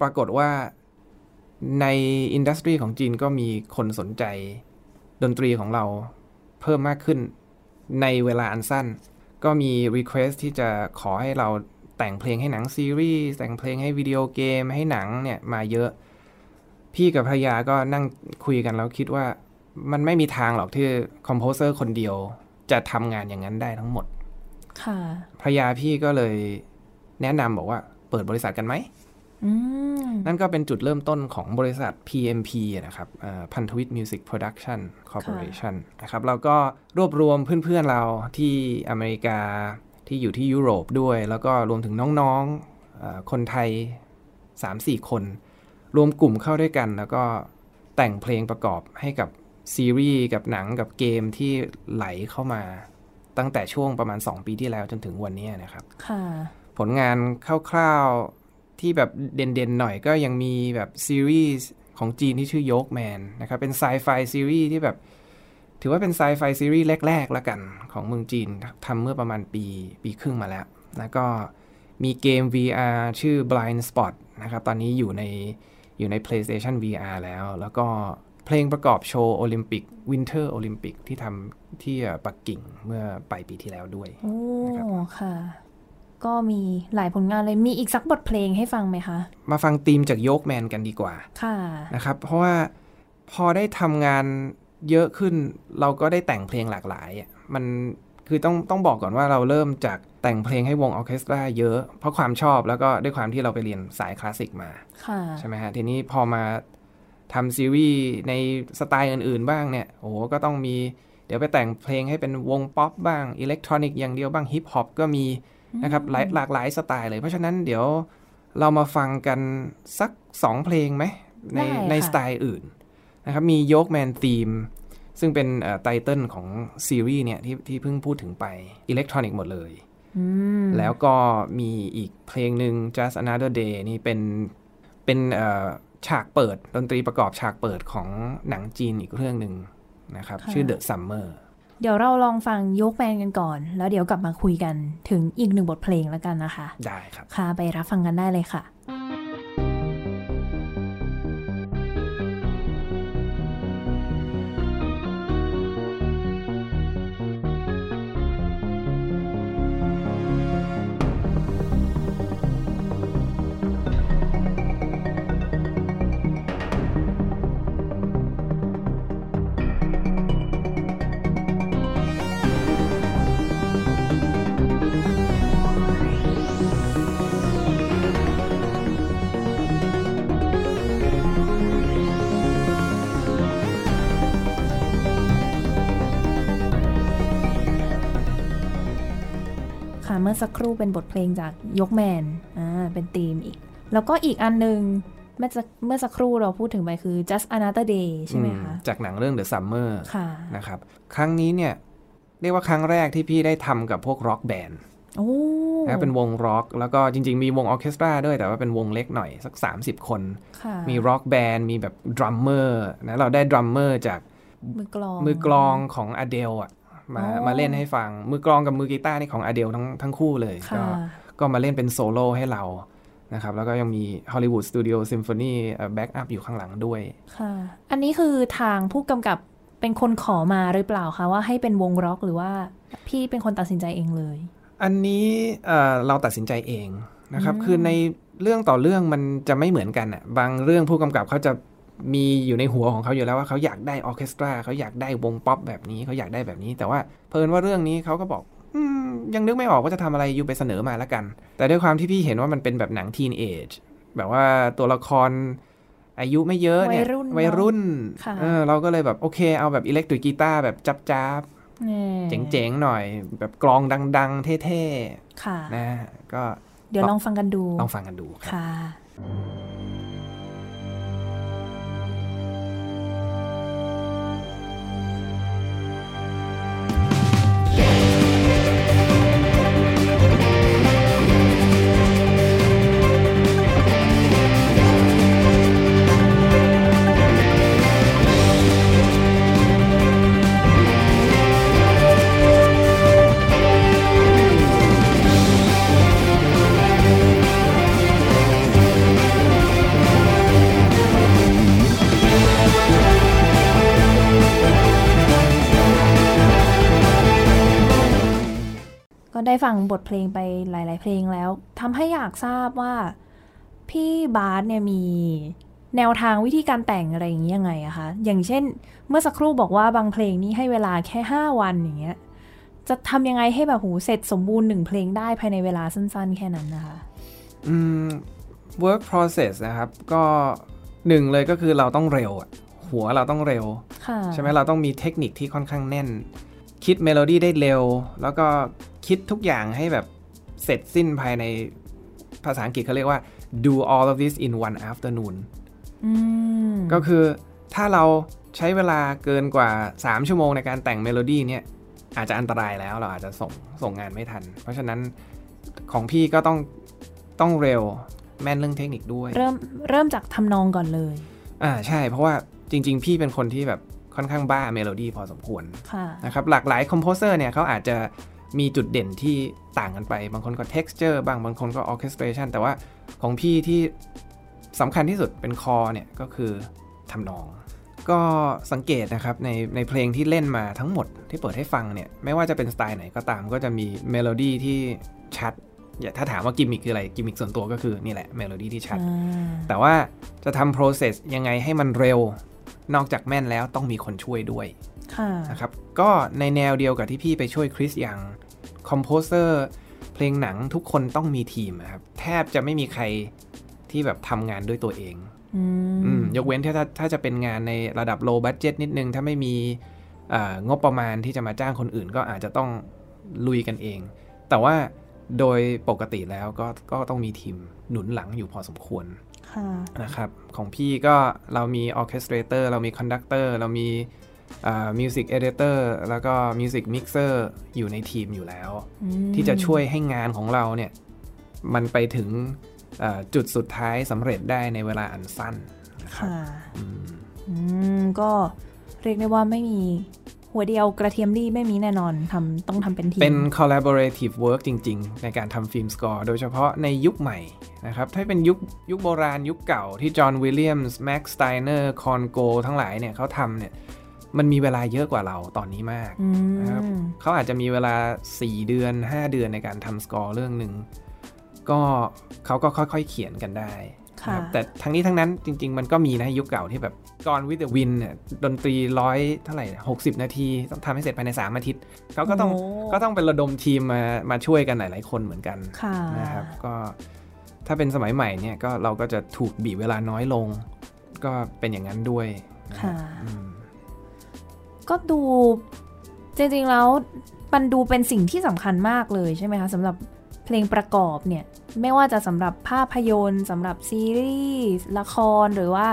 ปรากฏว่าในอินดัสทรีของจีนก็มีคนสนใจดนตรีของเราเพิ่มมากขึ้นในเวลาอันสั้นก็มี request ที่จะขอให้เราแต่งเพลงให้หนังซีรีส์แต่งเพลงให้วิดีโอเกมให้หนังเนี่ยมาเยอะพี่กับภรรยาก็นั่งคุยกันแล้วคิดว่ามันไม่มีทางหรอกที่คอมโพเซอร์คนเดียวจะทำงานอย่างนั้นได้ทั้งหมดค่ะภรรยาพี่ก็เลยแนะนำบอกว่าเปิดบริษัทกันไหมนั่นก็เป็นจุดเริ่มต้นของบริษัท PMP นะครับพันธวิทย์ Music Production Corporation นะครับแล้วก็รวบรวมเพื่อนๆเราที่อเมริกาที่อยู่ที่ยุโรปด้วยแล้วก็รวมถึงน้องๆคนไทย 3-4 คนรวมกลุ่มเข้าด้วยกันแล้วก็แต่งเพลงประกอบให้กับซีรีส์กับหนังกับเกมที่ไหลเข้ามาตั้งแต่ช่วงประมาณ2ปีที่แล้วจนถึงวันนี้นะครับค่ะผลงานคร่าวๆที่แบบเด่นๆหน่อยก็ยังมีแบบซีรีส์ของจีนที่ชื่อ Yoke Man นะครับเป็นไซไฟซีรีส์ที่แบบถือว่าเป็นไซไฟซีรีส์แรกๆแล้วกันของเมืองจีนทำเมื่อประมาณปีครึ่งมาแล้วแล้วก็มีเกม VR ชื่อ Blind Spot นะครับตอนนี้อยู่ใน PlayStation VR แล้วแล้วก็เพลงประกอบโชว์โอลิมปิก Winter Olympic ที่ทำที่ปักกิ่งเมื่อปลายปีที่แล้วด้วยโอ้ค่ะก็มีหลายผลงานเลยมีอีกสักบทเพลงให้ฟังไหมคะมาฟังธีมจาก Yoke Man กันดีกว่าค่ะนะครับเพราะว่าพอได้ทำงานเยอะขึ้นเราก็ได้แต่งเพลงหลากหลายมันคือต้องบอกก่อนว่าเราเริ่มจากแต่งเพลงให้วงออร์เคสตราเยอะเพราะความชอบแล้วก็ด้วยความที่เราไปเรียนสายคลาสสิกมาใช่ไหมฮะทีนี้พอมาทำซีรีส์ในสไตล์อื่นๆบ้างเนี่ยโอ้โหก็ต้องมีเดี๋ยวไปแต่งเพลงให้เป็นวงป๊อปบ้างอิเล็กทรอนิกอย่างเดียวบ้างฮิปฮอปก็มีนะครับหลากหลายสไตล์เลยเพราะฉะนั้นเดี๋ยวเรามาฟังกันสัก2เพลงไหมในสไตล์อื่นนะครับมี Yoke Man Theme ซึ่งเป็นไตเติ้ลของซีรีส์เนี่ยที่เพิ่งพูดถึงไปอิเล็กทรอนิกหมดเลยแล้วก็มีอีกเพลงหนึ่ง Just Another Day นี่เป็นฉากเปิดดนตรีประกอบฉากเปิดของหนังจีนอีกเรื่องหนึ่งนะครับชื่อ The Summer เดี๋ยวเราลองฟังยกแมนกันก่อนแล้วเดี๋ยวกลับมาคุยกันถึงอีกหนึ่งบทเพลงแล้วกันนะคะได้ครับค่ะไปรับฟังกันได้เลยค่ะสักครู่เป็นบทเพลงจากYoke Manเป็นธีมอีกแล้วก็อีกอันนึงเมื่อสักครู่เราพูดถึงไปคือ Just Another Day ใช่ไหมคะจากหนังเรื่อง The Summer นะครับครั้งนี้เนี่ยเรียกว่าครั้งแรกที่พี่ได้ทำกับพวกร็อกแบนด์นะเป็นวงร็อกแล้วก็จริงๆมีวงออร์เคสตราด้วยแต่ว่าเป็นวงเล็กหน่อยสัก30คนมีร็อกแบนด์มีแบบดรัมเมอร์นะเราได้ดรัมเมอร์จากมือกลองของ Adele อ่ะมาเล่นให้ฟังมือกลองกับมือกีตาร์นี่ของอเดลทั้งคู่เลยก็มาเล่นเป็นโซโล่ให้เรานะครับแล้วก็ยังมี Hollywood Studio Symphony แบ็คอัพอยู่ข้างหลังด้วยค่ะอันนี้คือทางผู้กำกับเป็นคนขอมาหรือเปล่าคะว่าให้เป็นวงร็อกหรือว่าพี่เป็นคนตัดสินใจเองเลยอันนี้เราตัดสินใจเองนะครับคือในเรื่องต่อเรื่องมันจะไม่เหมือนกันอ่ะบางเรื่องผู้กำกับเขาจะมีอยู่ในหัวของเขาอยู่แล้วว่าเขาอยากได้ออร์เคสตราเขาอยากได้วงป๊อปแบบนี้เขาอยากได้แบบนี้แต่ว่าเผอิญว่าเรื่องนี้เขาก็บอกยังนึกไม่ออกว่าจะทำอะไรอยู่ไปเสนอมาแล้วกันแต่ด้วยความที่พี่เห็นว่ามันเป็นแบบหนังทีนเอจแบบว่าตัวละครอายุไม่เยอะเนี่ยวัยรุ่นเราก็เลยแบบโอเคเอาแบบอิเล็กทริกกีตาร์แบบจับๆเจ๋งๆหน่อยแบบกลองดังๆเท่ๆนะก็เดี๋ยวลองฟังกันดูค่ะ ก็ได้ฟังบทเพลงไปหลายๆเพลงแล้วทำให้อยากทราบว่าพี่บาสเนี่ยมีแนวทางวิธีการแต่งอะไรอย่างนี้ยังไงอะคะอย่างเช่นเมื่อสักครู่บอกว่าบางเพลงนี่ให้เวลาแค่5วันอย่างเงี้ยจะทำยังไงให้แบบหูเสร็จสมบูรณ์1เพลงได้ภายในเวลาสั้นๆแค่นั้นนะคะwork process นะครับก็หนึ่งเลยก็คือเราต้องเร็วหัวเราต้องเร็วใช่ไหมเราต้องมีเทคนิคที่ค่อนข้างแน่นคิดเมโลดี้ได้เร็วแล้วก็คิดทุกอย่างให้แบบเสร็จสิ้นภายในภาษาอังกฤษเขาเรียกว่า do all of this in one afternoon ก็คือถ้าเราใช้เวลาเกินกว่า3ชั่วโมงในการแต่งเมโลดี้เนี่ยอาจจะอันตรายแล้วเราอาจจะส่งงานไม่ทันเพราะฉะนั้นของพี่ก็ต้องเร็วแม่นเรื่องเทคนิคด้วยเริ่มจากทำนองก่อนเลยใช่เพราะว่าจริงๆพี่เป็นคนที่แบบค่อนข้างบ้าเมโลดี้พอสมควรนะครับหลากหลายคอมโพเซอร์เนี่ยเขาอาจจะมีจุดเด่นที่ต่างกันไปบางคนก็เท็กซ์เจอร์บางคนก็ออร์เคสเตรชันแต่ว่าของพี่ที่สำคัญที่สุดเป็นคอเนี่ยก็คือทำนองก็สังเกตนะครับในเพลงที่เล่นมาทั้งหมดที่เปิดให้ฟังเนี่ยไม่ว่าจะเป็นสไตล์ไหนก็ตามก็จะมีเมโลดี้ที่ชัดถ้าถามว่ากิมมิคคืออะไรกิมมิคส่วนตัวก็คือนี่แหละเมโลดี้ที่ชัดแต่ว่าจะทำ process ยังไงให้มันเร็วนอกจากแม่นแล้วต้องมีคนช่วยด้วยนะครับก็ในแนวเดียวกับที่พี่ไปช่วยคริสอย่างคอมโพเซอร์เพลงหนังทุกคนต้องมีทีมครับแทบจะไม่มีใครที่แบบทำงานด้วยตัวเองยกเว้นถ้าจะเป็นงานในระดับ low budget นิดนึงถ้าไม่มีงบประมาณที่จะมาจ้างคนอื่นก็อาจจะต้องลุยกันเองแต่ว่าโดยปกติแล้วก็ต้องมีทีมหนุนหลังอยู่พอสมควรนะครับของพี่ก็เรามีออร์เคสเตรเตอร์เรามีคอนดักเตอร์เรามีมิวสิกเอดิเตอร์แล้วก็มิวสิกมิกเซอร์อยู่ในทีมอยู่แล้วที่จะช่วยให้งานของเราเนี่ยมันไปถึงจุดสุดท้ายสำเร็จได้ในเวลาอันสั้นค่ะก็เรียกได้ว่าไม่มีหัวเดียวกระเทียมรีบไม่มีแน่นอนต้องทำเป็นทีมเป็น collaborative work จริงๆในการทำฟิล์มสกอร์โดยเฉพาะในยุคใหม่นะครับถ้าเป็นยุคโบราณยุคเก่าที่จอห์นวิลเลียมส์แม็กสไตเนอร์คอนโกทั้งหลายเนี่ยเขาทำเนี่ยมันมีเวลาเยอะกว่าเราตอนนี้มากนะครับเขาอาจจะมีเวลา4เดือน5เดือนในการทำสกอร์เรื่องหนึ่งก็เขาก็ค่อยๆเขียนกันได้แต่ทั้งนี้ทั้งนั้นจริงๆมันก็มีนะยุคเก่าที่แบบ Gone with the Wind เนี่ยดนตรี100เท่าไหร่60นาทีต้องทำให้เสร็จภายใน3อาทิตย์เขาก็ต้องเป็นระดมทีมมาช่วยกันหลายๆคนเหมือนกันนะครับก็ถ้าเป็นสมัยใหม่เนี่ยก็เราก็จะถูกบีบเวลาน้อยลงก็เป็นอย่างนั้นด้วยก็ดูจริงๆแล้วมันดูเป็นสิ่งที่สำคัญมากเลยใช่ไหมคะสำหรับเพลงประกอบเนี่ยไม่ว่าจะสำหรับภาพยนตร์สำหรับซีรีส์ละครหรือว่า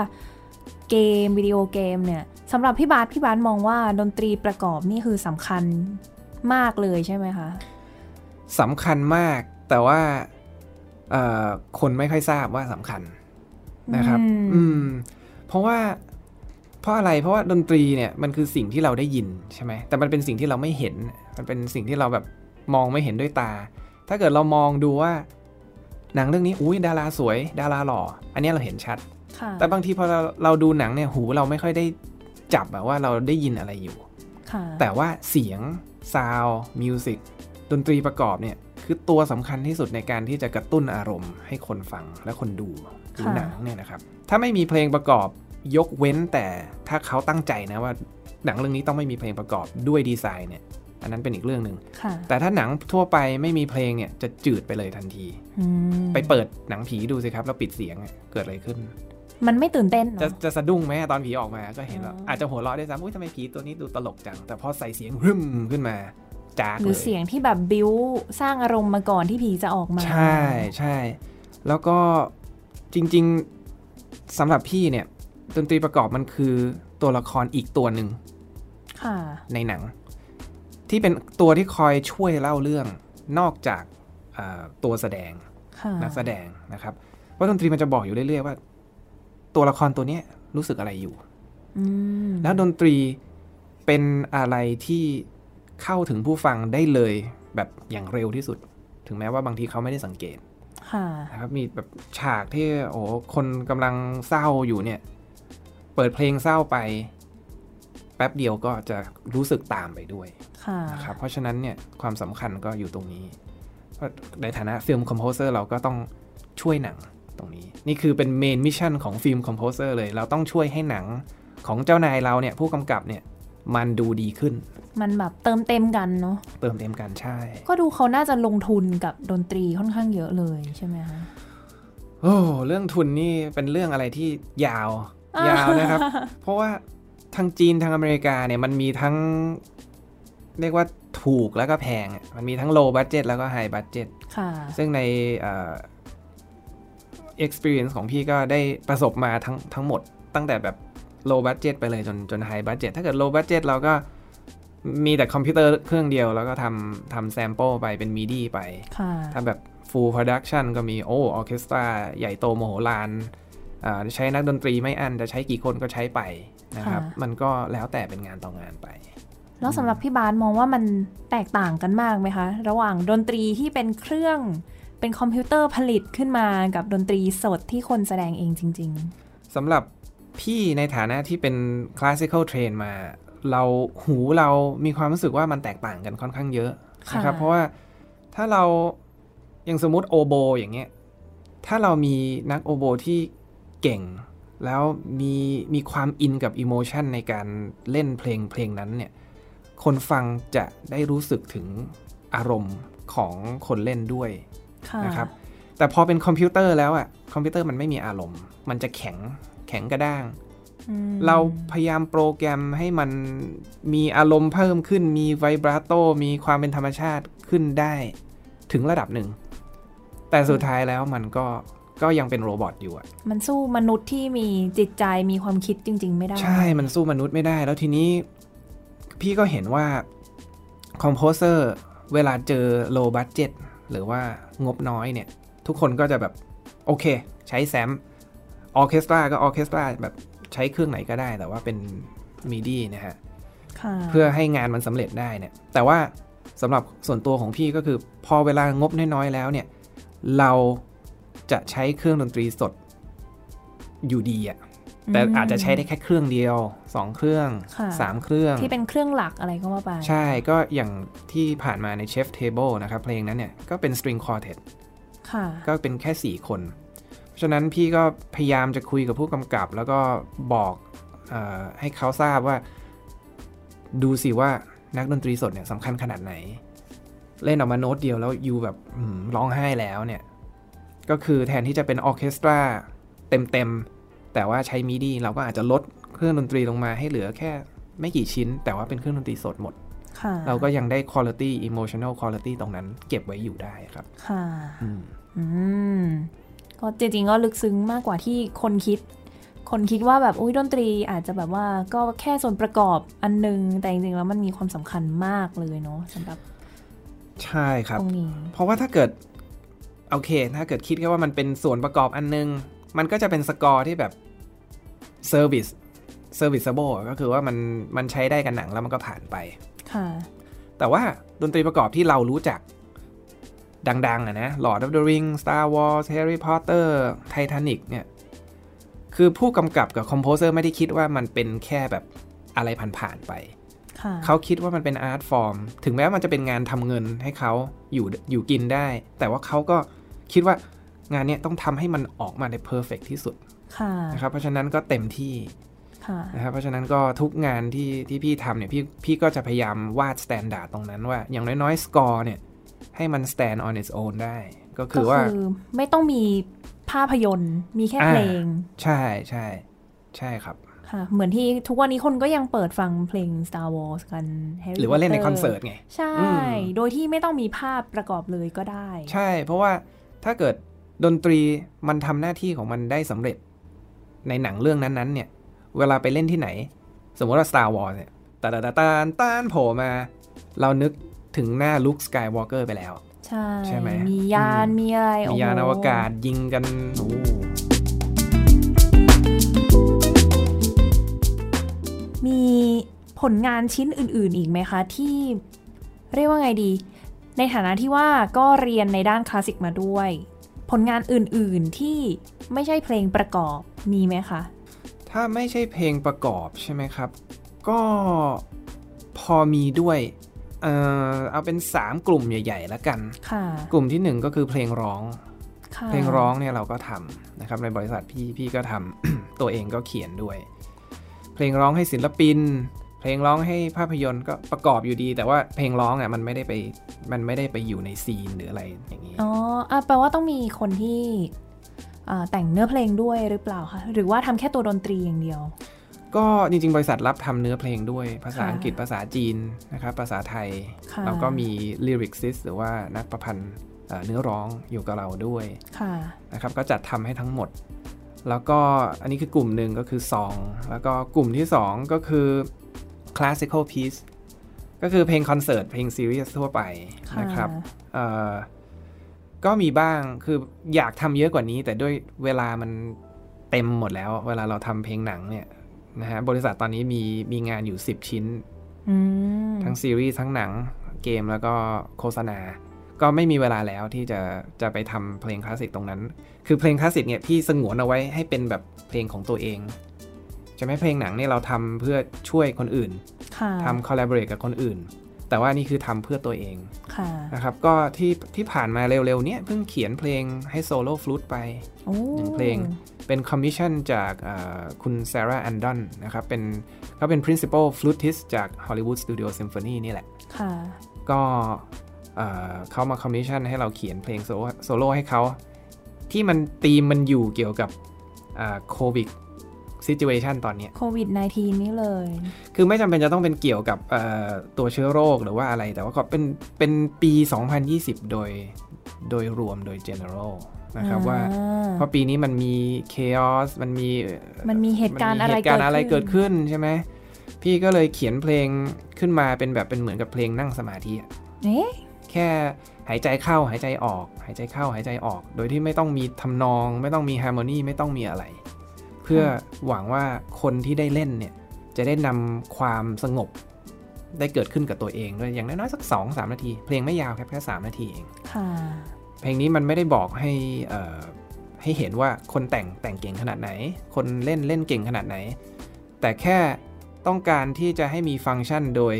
เกมวิดีโอเกมเนี่ยสำหรับพี่บาสมองว่าดนตรีประกอบนี่คือสำคัญมากเลยใช่ไหมคะสำคัญมากแต่ว่าคนไม่ค่อยทราบว่าสำคัญนะครับเพราะอะไรเพราะว่าดนตรีเนี่ยมันคือสิ่งที่เราได้ยินใช่ไหมแต่มันเป็นสิ่งที่เราไม่เห็นมันเป็นสิ่งที่เราแบบมองไม่เห็นด้วยตาถ้าเกิดเรามองดูว่าหนังเรื่องนี้อุ้ยดาราสวยดาราหล่ออันนี้เราเห็นชัดแต่บางทีพอเราดูหนังเนี่ยหูเราไม่ค่อยได้จับแบบว่าเราได้ยินอะไรอยู่แต่ว่าเสียงซาวด์มิวสิกดนตรีประกอบเนี่ยคือตัวสำคัญที่สุดในการที่จะกระตุ้นอารมณ์ให้คนฟังและคนดูหนังเนี่ยนะครับถ้าไม่มีเพลงประกอบยกเว้นแต่ถ้าเขาตั้งใจนะว่าหนังเรื่องนี้ต้องไม่มีเพลงประกอบด้วยดีไซน์เนี่ยอันนั้นเป็นอีกเรื่องนึงแต่ถ้าหนังทั่วไปไม่มีเพลงเนี่ยจะจืดไปเลยทันทีไปเปิดหนังผีดูสิครับแล้วปิดเสียงเกิดอะไรขึ้นมันไม่ตื่นเต้นจะสะดุ้งไหมตอนผีออกมาก็เห็นแล้วอาจจะหัวเราะด้วยซ้ำอุ้ยทำไมผีตัวนี้ดูตลกจังแต่พอใส่เสียงฮึ่มขึ้นมาจากหรือเสียงที่แบบบิ้วสร้างอารมณ์มาก่อนที่ผีจะออกมาใช่แล้วก็จริงๆสำหรับพี่เนี่ยดนตรีประกอบมันคือตัวละครอีกตัวนึงในหนังที่เป็นตัวที่คอยช่วยเล่าเรื่องนอกจากตัวแสดงนักแสดงนะครับเพราะดนตรีมันจะบอกอยู่เรื่อยๆว่าตัวละครตัวนี้รู้สึกอะไรอยู่แล้วดนตรีเป็นอะไรที่เข้าถึงผู้ฟังได้เลยแบบอย่างเร็วที่สุดถึงแม้ว่าบางทีเขาไม่ได้สังเกตนะครับมีแบบฉากที่โอ้คนกำลังเศร้าอยู่เนี่ยเปิดเพลงเศร้าไปแป๊บเดียวก็จะรู้สึกตามไปด้วยนะครับเพราะฉะนั้นเนี่ยความสำคัญก็อยู่ตรงนี้ ในฐานะฟิล์มคอมโพเซอร์เราก็ต้องช่วยหนังตรงนี้นี่คือเป็นเมนมิชชั่นของฟิล์มคอมโพเซอร์เลยเราต้องช่วยให้หนังของเจ้านายเราเนี่ยผู้กำกับเนี่ยมันดูดีขึ้นมันแบบเติมเต็มกันเนาะเติมเต็มกันใช่ก็ดูเขาน่าจะลงทุนกับดนตรีค่อนข้างเยอะเลยใช่ไหมคะโอ้เรื่องทุนนี่เป็นเรื่องอะไรที่ยาวนะครับเพราะว่าทางจีนทางอเมริกาเนี่ยมันมีทั้งเรียกว่าถูกแล้วก็แพงมันมีทั้ง low budget แล้วก็ high budget ซึ่งในexperience ของพี่ก็ได้ประสบมาทั้งหมดตั้งแต่แบบ low budget ไปเลยจน high budget ถ้าเกิด low budget เราก็มีแต่คอมพิวเตอร์เครื่องเดียวแล้วก็ทำ sample ไปเป็น midi ไปถ้าแบบ full production ก็มีออเคสตราใหญ่โตโมโหฬารใช้นักดนตรีไม่อั้นจะใช้กี่คนก็ใช้ไปนะครับมันก็แล้วแต่เป็นงานต่องานไปแล้วสำหรับพี่บาสมองว่ามันแตกต่างกันมากไหมคะระหว่างดนตรีที่เป็นเครื่องเป็นคอมพิวเตอร์ผลิตขึ้นมากับดนตรีสดที่คนแสดงเองจริงๆสำหรับพี่ในฐานะที่เป็นคลาสสิคอลเทรนมาเราหูเรามีความรู้สึกว่ามันแตกต่างกันค่อนข้างเยอะนะครับเพราะว่าถ้าเราอย่างสมมติโอโบอย่างเงี้ยถ้าเรามีนักโอโบที่เก่งแล้วมีความอินกับอิโมชันในการเล่นเพลงนั้นเนี่ยคนฟังจะได้รู้สึกถึงอารมณ์ของคนเล่นด้วยนะครับแต่พอเป็นคอมพิวเตอร์แล้วอ่ะคอมพิวเตอร์มันไม่มีอารมณ์มันจะแข็งกระด้างเราพยายามโปรแกรมให้มันมีอารมณ์เพิ่มขึ้นมีไวบราโตมีความเป็นธรรมชาติขึ้นได้ถึงระดับหนึ่งแต่สุดท้ายแล้วมันก็ยังเป็นโรบอทอยู่อ่ะมันสู้มนุษย์ที่มีจิตใจมีความคิดจริงๆไม่ได้ใช่มันสู้มนุษย์ไม่ได้แล้วทีนี้พี่ก็เห็นว่าคอมโพเซอร์เวลาเจอโลบัดเจ็ตหรือว่างบน้อยเนี่ยทุกคนก็จะแบบโอเคใช้แซมออเคสตราก็ออเคสตราแบบใช้เครื่องไหนก็ได้แต่ว่าเป็นมิดี้นะฮะเพื่อให้งานมันสำเร็จได้เนี่ยแต่ว่าสำหรับส่วนตัวของพี่ก็คือพอเวลางบน้อยๆแล้วเนี่ยเราจะใช้เครื่องดนตรีสดอยู่ดีอ่ะแต่อาจจะใช้ได้แค่เครื่องเดียว2เครื่อง3เครื่องที่เป็นเครื่องหลักอะไรก็ว่าไปใช่ก็อย่างที่ผ่านมาใน Chef's Table นะครับเพลงนั้นเนี่ยก็เป็น String Quartet ค่ะก็เป็นแค่4คนเพราะฉะนั้นพี่ก็พยายามจะคุยกับผู้กำกับแล้วก็บอกให้เขาทราบว่าดูสิว่านักดนตรีสดเนี่ยสำคัญขนาดไหนเล่นออกมาโน้ตเดียวแล้วอยู่แบบร้องไห้แล้วเนี่ยก็คือแทนที่จะเป็นออร์เคสตราเต็มๆแต่ว่าใช้มิดี้เราก็อาจจะลดเครื่องดนตรีลงมาให้เหลือแค่ไม่กี่ชิ้นแต่ว่าเป็นเครื่องดนตรีสดหมดเราก็ยังได้ quality emotional quality ตรงนั้นเก็บไว้อยู่ได้ครับค่ะก็จริงๆก็ลึกซึ้งมากกว่าที่คนคิดว่าแบบอุ๊ยดนตรีอาจจะแบบว่าก็แค่ส่วนประกอบอันนึงแต่จริงๆแล้วมันมีความสำคัญมากเลยเนาะสำหรับใช่ครับเพราะว่าถ้าเกิดโอเคถ้าเกิดคิดแค่ว่ามันเป็นส่วนประกอบอันนึงมันก็จะเป็นสกอร์ที่แบบserviceable ก็คือว่ามันใช้ได้กับหนังแล้วมันก็ผ่านไปค่ะแต่ว่าดนตรีประกอบที่เรารู้จักดังๆอ่ะนะ Lord of the Rings Star Wars Harry Potter Titanic เนี่ยคือผู้กำกับกับคอมโพเซอร์ไม่ได้คิดว่ามันเป็นแค่แบบอะไรผ่านๆไปเขาคิดว่ามันเป็นอาร์ตฟอร์มถึงแม้ว่ามันจะเป็นงานทำเงินให้เขาอยู่กินได้แต่ว่าเขาก็คิดว่างานนี้ต้องทำให้มันออกมาในเพอร์เฟกต์ที่สุดนะครับเพราะฉะนั้นก็เต็มที่นะครับเพราะฉะนั้นก็ทุกงานที่พี่ทำเนี่ยพี่ก็จะพยายามวาดสแตนดาร์ดตรงนั้นว่าอย่างน้อยๆสกอร์เนี่ยให้มัน stand on its own ได้ก็คือว่าไม่ต้องมีภาพยนตร์มีแค่เพลงใช่ใช่ใช่ครับเหมือนที่ทุกวันนี้คนก็ยังเปิดฟังเพลง Star Wars กันหรือว่าเล่นในคอนเสิร์ตไงใช่โดยที่ไม่ต้องมีภาพประกอบเลยก็ได้ใช่เพราะว่าถ้าเกิดดนตรีมันทำหน้าที่ของมันได้สำเร็จในหนังเรื่องนั้นๆเนี่ยเวลาไปเล่นที่ไหนสมมติว่า Star Wars เนี่ยตาโผล่มาเรานึกถึงหน้าลุค Skywalker ไปแล้วใช่ไหมมียานมีอะไรมียานอวกาศยิงกันมีผลงานชิ้นอื่นๆอีกไหมคะที่เรียกว่าไงดีในฐานะที่ว่าก็เรียนในด้านคลาสสิกมาด้วยผลงานอื่นๆที่ไม่ใช่เพลงประกอบมีไหมคะถ้าไม่ใช่เพลงประกอบใช่ไหมครับก็พอมีด้วย เอาเป็น3กลุ่มใหญ่ๆแล้วกันกลุ่มที่1ก็คือเพลงร้องเพลงร้องเนี่ยเราก็ทำนะครับในบริษัทพี่ก็ทำ ตัวเองก็เขียนด้วยเพลงร้องให้ศิลปินเพลงร้องให้ภาพยนตร์ก็ประกอบอยู่ดีแต่ว่าเพลงร้องอ่ะมันไม่ได้ไปอยู่ในซีนหรืออะไรอย่างนี้อ๋อแปลว่าต้องมีคนที่แต่งเนื้อเพลงด้วยหรือเปล่าคะหรือว่าทำแค่ตัวดนตรีอย่างเดียวก็จริงๆบริษัทรับทำเนื้อเพลงด้วยภาษาอังกฤษภาษาจีนนะครับภาษาไทยแล้วก็มี lyricist หรือว่านักประพันธ์เนื้อร้องอยู่กับเราด้วยนะครับก็จัดทำให้ทั้งหมดแล้วก็อันนี้คือกลุ่มหนึ่งก็คือซองแล้วก็กลุ่มที่สองก็คือ classical piece ก็คือเพลงคอนเสิร์ตเพลงซีรีส์ทั่วไปนะครับก็มีบ้างคืออยากทำเยอะกว่านี้แต่ด้วยเวลามันเต็มหมดแล้วเวลาเราทำเพลงหนังเนี่ยนะฮะบริษัทตอนนี้มีงานอยู่10ชิ้นทั้งซีรีส์ทั้งหนังเกมแล้วก็โฆษณาก็ไม่มีเวลาแล้วที่จะไปทำเพลงคลาสสิกตรงนั้นคือเพลงคลาสสิกเนี่ยพี่สงวนเอาไว้ให้เป็นแบบเพลงของตัวเองใช่ไหมเพลงหนังเนี่ยเราทำเพื่อช่วยคนอื่นทำคอลลาบอเรทกับคนอื่นแต่ว่านี่คือทำเพื่อตัวเองนะครับก็ที่ผ่านมาเร็วๆเนี้ยเพิ่งเขียนเพลงให้โซโล่ฟลูทไปหนึ่งเพลงเป็นคอมมิชชั่นจากคุณซาร่าแอนดอนนะครับเขาเป็น principal flutist จาก Hollywood Studio Symphony นี่แหละก็เขามาคอมมิชชั่นให้เราเขียนเพลงโซโล่ให้เขาที่มันธีมมันอยู่เกี่ยวกับโควิดsituation ตอนนี้โควิด-19 นี่เลยคือไม่จำเป็นจะต้องเป็นเกี่ยวกับตัวเชื้อโรคหรือว่าอะไรแต่ว่าก็เป็นปี2020โดยรวมโดย general นะครับว่าเพราะปีนี้มันมี chaos มันมีเหตุการณ์อะไรเกิดขึ้นใช่ไหมพี่ก็เลยเขียนเพลงขึ้นมาเป็นแบบเป็นเหมือนกับเพลงนั่งสมาธิแค่หายใจเข้าหายใจออกหายใจเข้าหายใจออกโดยที่ไม่ต้องมีทำนองไม่ต้องมี harmony ไม่ต้องมีอะไรเพื่อหวังว่าคนที่ได้เล่นเนี่ยจะได้นำความสงบได้เกิดขึ้นกับตัวเองด้วยอย่างน้อยๆสัก 2-3 นาทีเพลงไม่ยาวแค่3 นาทีเองเพลงนี้มันไม่ได้บอกให้เห็นว่าคนแต่งเก่งขนาดไหนคนเล่นเก่งขนาดไหนแต่แค่ต้องการที่จะให้มีฟังก์ชันโดย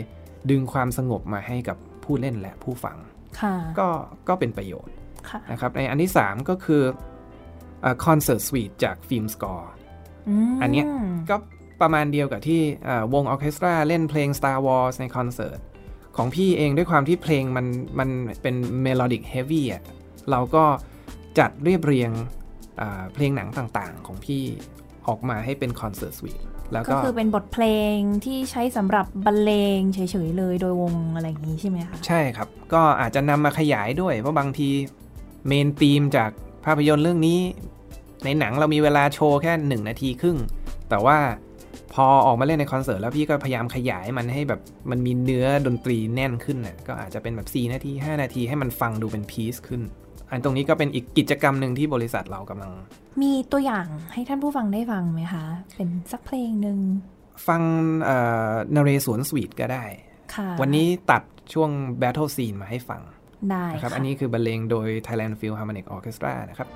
ดึงความสงบมาให้กับผู้เล่นและผู้ฟังก็เป็นประโยชน์นะครับในอันที่3ก็คือคอนเสิร์ตสวีทจากฟิล์มสกอร์อันนี้ก็ประมาณเดียวกับที่วงออเคสตราเล่นเพลง Star Wars ในคอนเสิร์ตของพี่เองด้วยความที่เพลงมันเป็น melodic heavy อ่ะเราก็จัดเรียบเรียงเพลงหนังต่างๆของพี่ออกมาให้เป็นคอนเสิร์ตสวีทแล้วก็คือเป็นบทเพลงที่ใช้สำหรับบรรเลงเฉยๆเลยโดยวงอะไรอย่างนี้ใช่ไหมคะใช่ครับก็อาจจะนำมาขยายด้วยเพราะบางทีเมนธีมจากภาพยนตร์เรื่องนี้ในหนังเรามีเวลาโชว์แค่1นาทีครึ่งแต่ว่าพอออกมาเล่นในคอนเสิร์ตแล้วพี่ก็พยายามขยายมันให้แบบมันมีเนื้อดนตรีแน่นขึ้นน่ะก็อาจจะเป็นแบบ4นาที5นาทีให้มันฟังดูเป็นพีซขึ้นอันตรงนี้ก็เป็นอีกกิจกรรมหนึ่งที่บริษัทเรากำลังมีตัวอย่างให้ท่านผู้ฟังได้ฟังไหมคะเป็นสักเพลงหนึ่งฟังนเรศวรสวีทก็ได้วันนี้ตัดช่วง Battle Scene มาให้ฟังได้ครับอันนี้คือบรรเลงโดย Thailand Philharmonic Orchestra นะครับ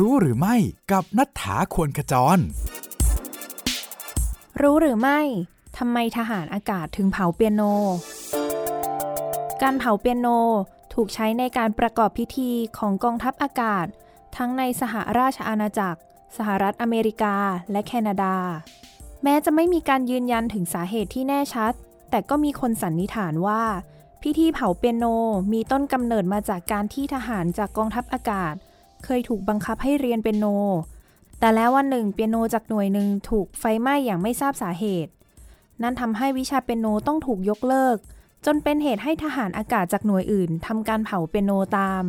รู้หรือไม่กับณัฐฐา ควรขจรรู้หรือไม่ทำไมทหารอากาศถึงเผาเปียโนการเผาเปียโนถูกใช้ในการประกอบพิธีของกองทัพอากาศทั้งในสหราชอาณาจักรสหรัฐอเมริกาและแคนาดาแม้จะไม่มีการยืนยันถึงสาเหตุที่แน่ชัดแต่ก็มีคนสันนิษฐานว่าพิธีเผาเปียโนมีต้นกำเนิดมาจากการที่ทหารจากกองทัพอากาศเคยถูกบังคับให้เรียนเปียโนแต่แล้ววันหนึ่งเปียโนจากหน่วยหนึ่งถูกไฟไหม้อย่างไม่ทราบสาเหตุนั่นทำให้วิชาเปียโนต้องถูกยกเลิกจนเป็นเหตุให้ทหารอากาศจากหน่วยอื่นทำการเผาเปียโนตาม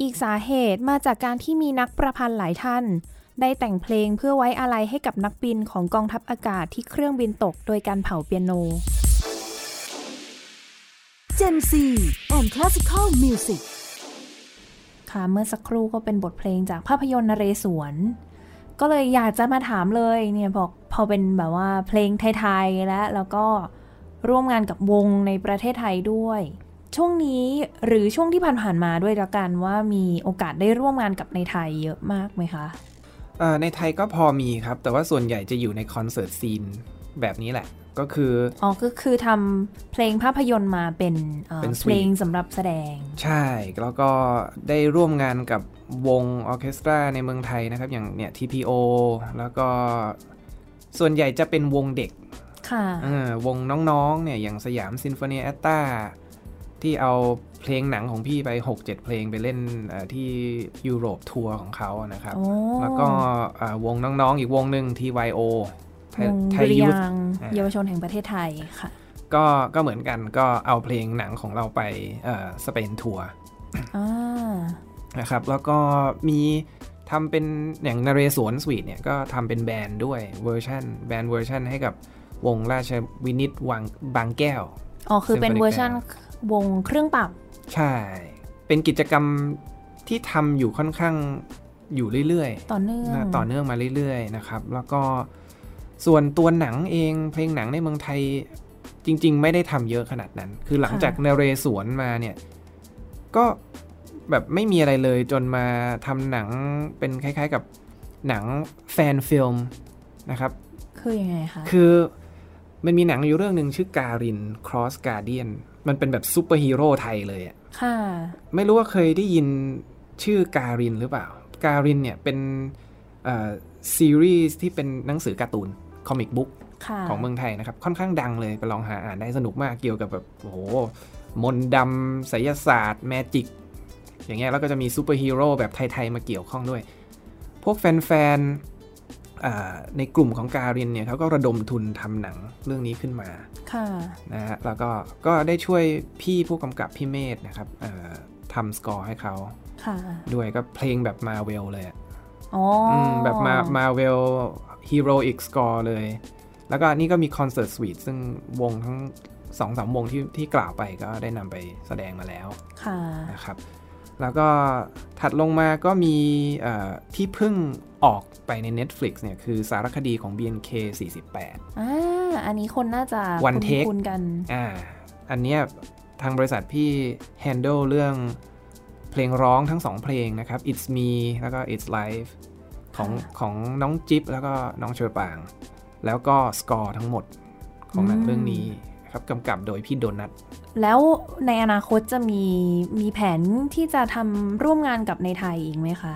อีกสาเหตุมาจากการที่มีนักประพันธ์หลายท่านได้แต่งเพลงเพื่อไว้อาลัยให้กับนักบินของกองทัพอากาศที่เครื่องบินตกโดยการเผาเปียโน Gen Z and Classical Music ค่ะเมื่อสักครู่ก็เป็นบทเพลงจากภาพยนตร์นเรศวรก็เลยอยากจะมาถามเลยเนี่ยบอกพอเป็นแบบว่าเพลงไทยๆแล้วก็ร่วมงานกับวงในประเทศไทยด้วยช่วงนี้หรือช่วงที่ผ่านๆมาด้วยละกันว่ามีโอกาสได้ร่วมงานกับในไทยเยอะมากไหมคะในไทยก็พอมีครับแต่ว่าส่วนใหญ่จะอยู่ในคอนเสิร์ตซีนแบบนี้แหละก็คือก็คือทำเพลงภาพยนตร์มาเป็นเพลงสำหรับแสดงใช่แล้วก็ได้ร่วมงานกับวงออร์เคสตราในเมืองไทยนะครับอย่างเนี่ย TPO แล้วก็ส่วนใหญ่จะเป็นวงเด็กค่ะวงน้องๆเนี่ยอย่างสยามซิมโฟเนียออร์เคสตราที่เอาเพลงหนังของพี่ไป 6-7 เพลงไปเล่นที่ยุโรปทัวร์ของเขานะครับแล้วก็วงน้องๆอีกวงนึง TYO ไทยยูธเยาวชนแห่งประเทศไทยค่ะก็เหมือนกันก็เอาเพลงหนังของเราไปสเปนทัวร์นะครับแล้วก็มีทำเป็นอย่างนเรศวรสวีทเนี่ยก็ทำเป็นแบนด์ด้วยเวอร์ชันให้กับวงราชวินิตวังบางแก้วคือเป็นเวอร์ชันวงเครื่องเป่าใช่เป็นกิจกรรมที่ทำอยู่ค่อนข้างอยู่เรื่อยๆต่อเนื่องมาเรื่อยๆนะครับแล้วก็ส่วนตัวหนังเองเพลงหนังในเมืองไทยจริงๆไม่ได้ทำเยอะขนาดนั้นคือหลังจากนเรศวรมาเนี่ยก็แบบไม่มีอะไรเลยจนมาทำหนังเป็นคล้ายๆกับหนังแฟนฟิล์มนะครับคือยังไงคะคือมันมีหนังอยู่เรื่องนึงชื่อการิน Cross Guardian มันเป็นแบบซุปเปอร์ฮีโร่ไทยเลยอ่ะค่ะไม่รู้ว่าเคยได้ยินชื่อการินหรือเปล่าการินเนี่ยเป็นซีรีส์ที่เป็นหนังสือการ์ตูนคอมิกบุ๊กของเมืองไทยนะครับค่อนข้างดังเลยไปลองหาอ่านได้สนุกมากเกี่ยวกับแบบโอ้โหมนต์ดำไสยศาสตร์แมจิกอย่างเงี้ยแล้วก็จะมีซุปเปอร์ฮีโร่แบบไทยๆมาเกี่ยวข้องด้วยพวกแฟนในกลุ่มของการินเนี่ยเขาก็ระดมทุนทำหนังเรื่องนี้ขึ้นมาค่ะนะฮะแล้วก็ได้ช่วยพี่ผู้กำกับพี่เมธนะครับทำสกอร์ให้เขาค่ะด้วยก็เพลงแบบมาเวลเลยแบบมาเวลฮีโร่อีกสกอร์เลยแล้วก็นี่ก็มีคอนเสิร์ตสวีทซึ่งวงทั้ง 2-3 วงที่กล่าวไปก็ได้นำไปแสดงมาแล้วค่ะนะครับแล้วก็ถัดลงมาก็มีที่เพิ่งออกไปใน Netflix เนี่ยคือสารคดีของ BNK48 อันนี้คนน่าจะคุ้นกันอันเนี้ยทางบริษัทพี่ handle เรื่องเพลงร้องทั้ง2เพลงนะครับ It's Me แล้วก็ It's Life ของน้องจิ๊บแล้วก็น้องเชอปางแล้วก็สกอร์ทั้งหมดของหนังเรื่องนี้ครับกำกับโดยพี่โดนัทแล้วในอนาคตจะมีแผนที่จะทำร่วมงานกับในไทยอีกไหมคะ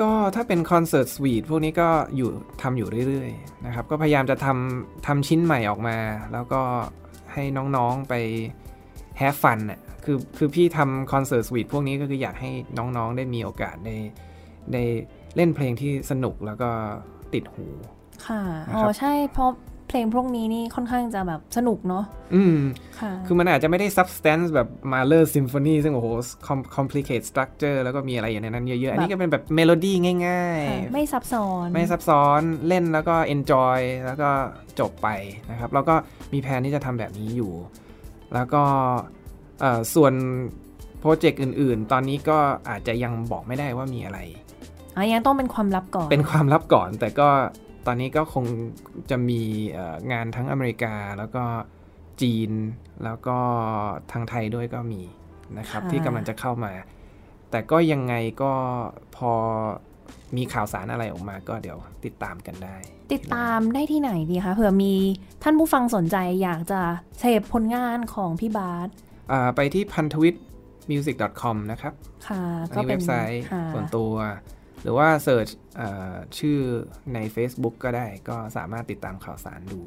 ก็ถ้าเป็นคอนเสิร์ตสวีทพวกนี้ก็อยู่ทำอยู่เรื่อยๆนะครับก็พยายามจะทำชิ้นใหม่ออกมาแล้วก็ให้น้องๆไปแฮฟฟันน่ะคือพี่ทำคอนเสิร์ตสวีทพวกนี้ก็คืออยากให้น้องๆได้มีโอกาสได้เล่นเพลงที่สนุกแล้วก็ติดหูค่ะใช่เพราะเพลงพวกนี้นี่ค่อนข้างจะแบบสนุกเนาะค่ะคือมันอาจจะไม่ได้ substance แบบ Mahler Symphony ซึ่งโอ้โห complicate structure แล้วก็มีอะไรอย่างนั้นเยอะๆอันนี้ก็เป็นแบบเมโลดี้ง่ายๆไม่ซับซ้อนเล่นแล้วก็ enjoy แล้วก็จบไปนะครับแล้วก็มีแพลนที่จะทำแบบนี้อยู่แล้วก็ส่วนโปรเจกต์อื่นๆตอนนี้ก็อาจจะยังบอกไม่ได้ว่ามีอะไรยังต้องเป็นความลับก่อนแต่ก็ตอนนี้ก็คงจะมีงานทั้งอเมริกาแล้วก็จีนแล้วก็ทางไทยด้วยก็มีนะครับที่กำลังจะเข้ามา แต่ก็ยังไงก็พอมีข่าวสารอะไรออกมาก็เดี๋ยวติดตามกันได้ติดตามได้ที่ไหนดีคะเผื่อมีท่านผู้ฟังสนใจอยากจะเสพผลงานของพี่บาสไปที่พันทวิต music.com นะครับค่ะก็เป็นเว็บไซต์ส่วนตัวหรือว่าเสิร์ชชื่อใน Facebook ก็ได้ก็สามารถติดตามข่าวสารดู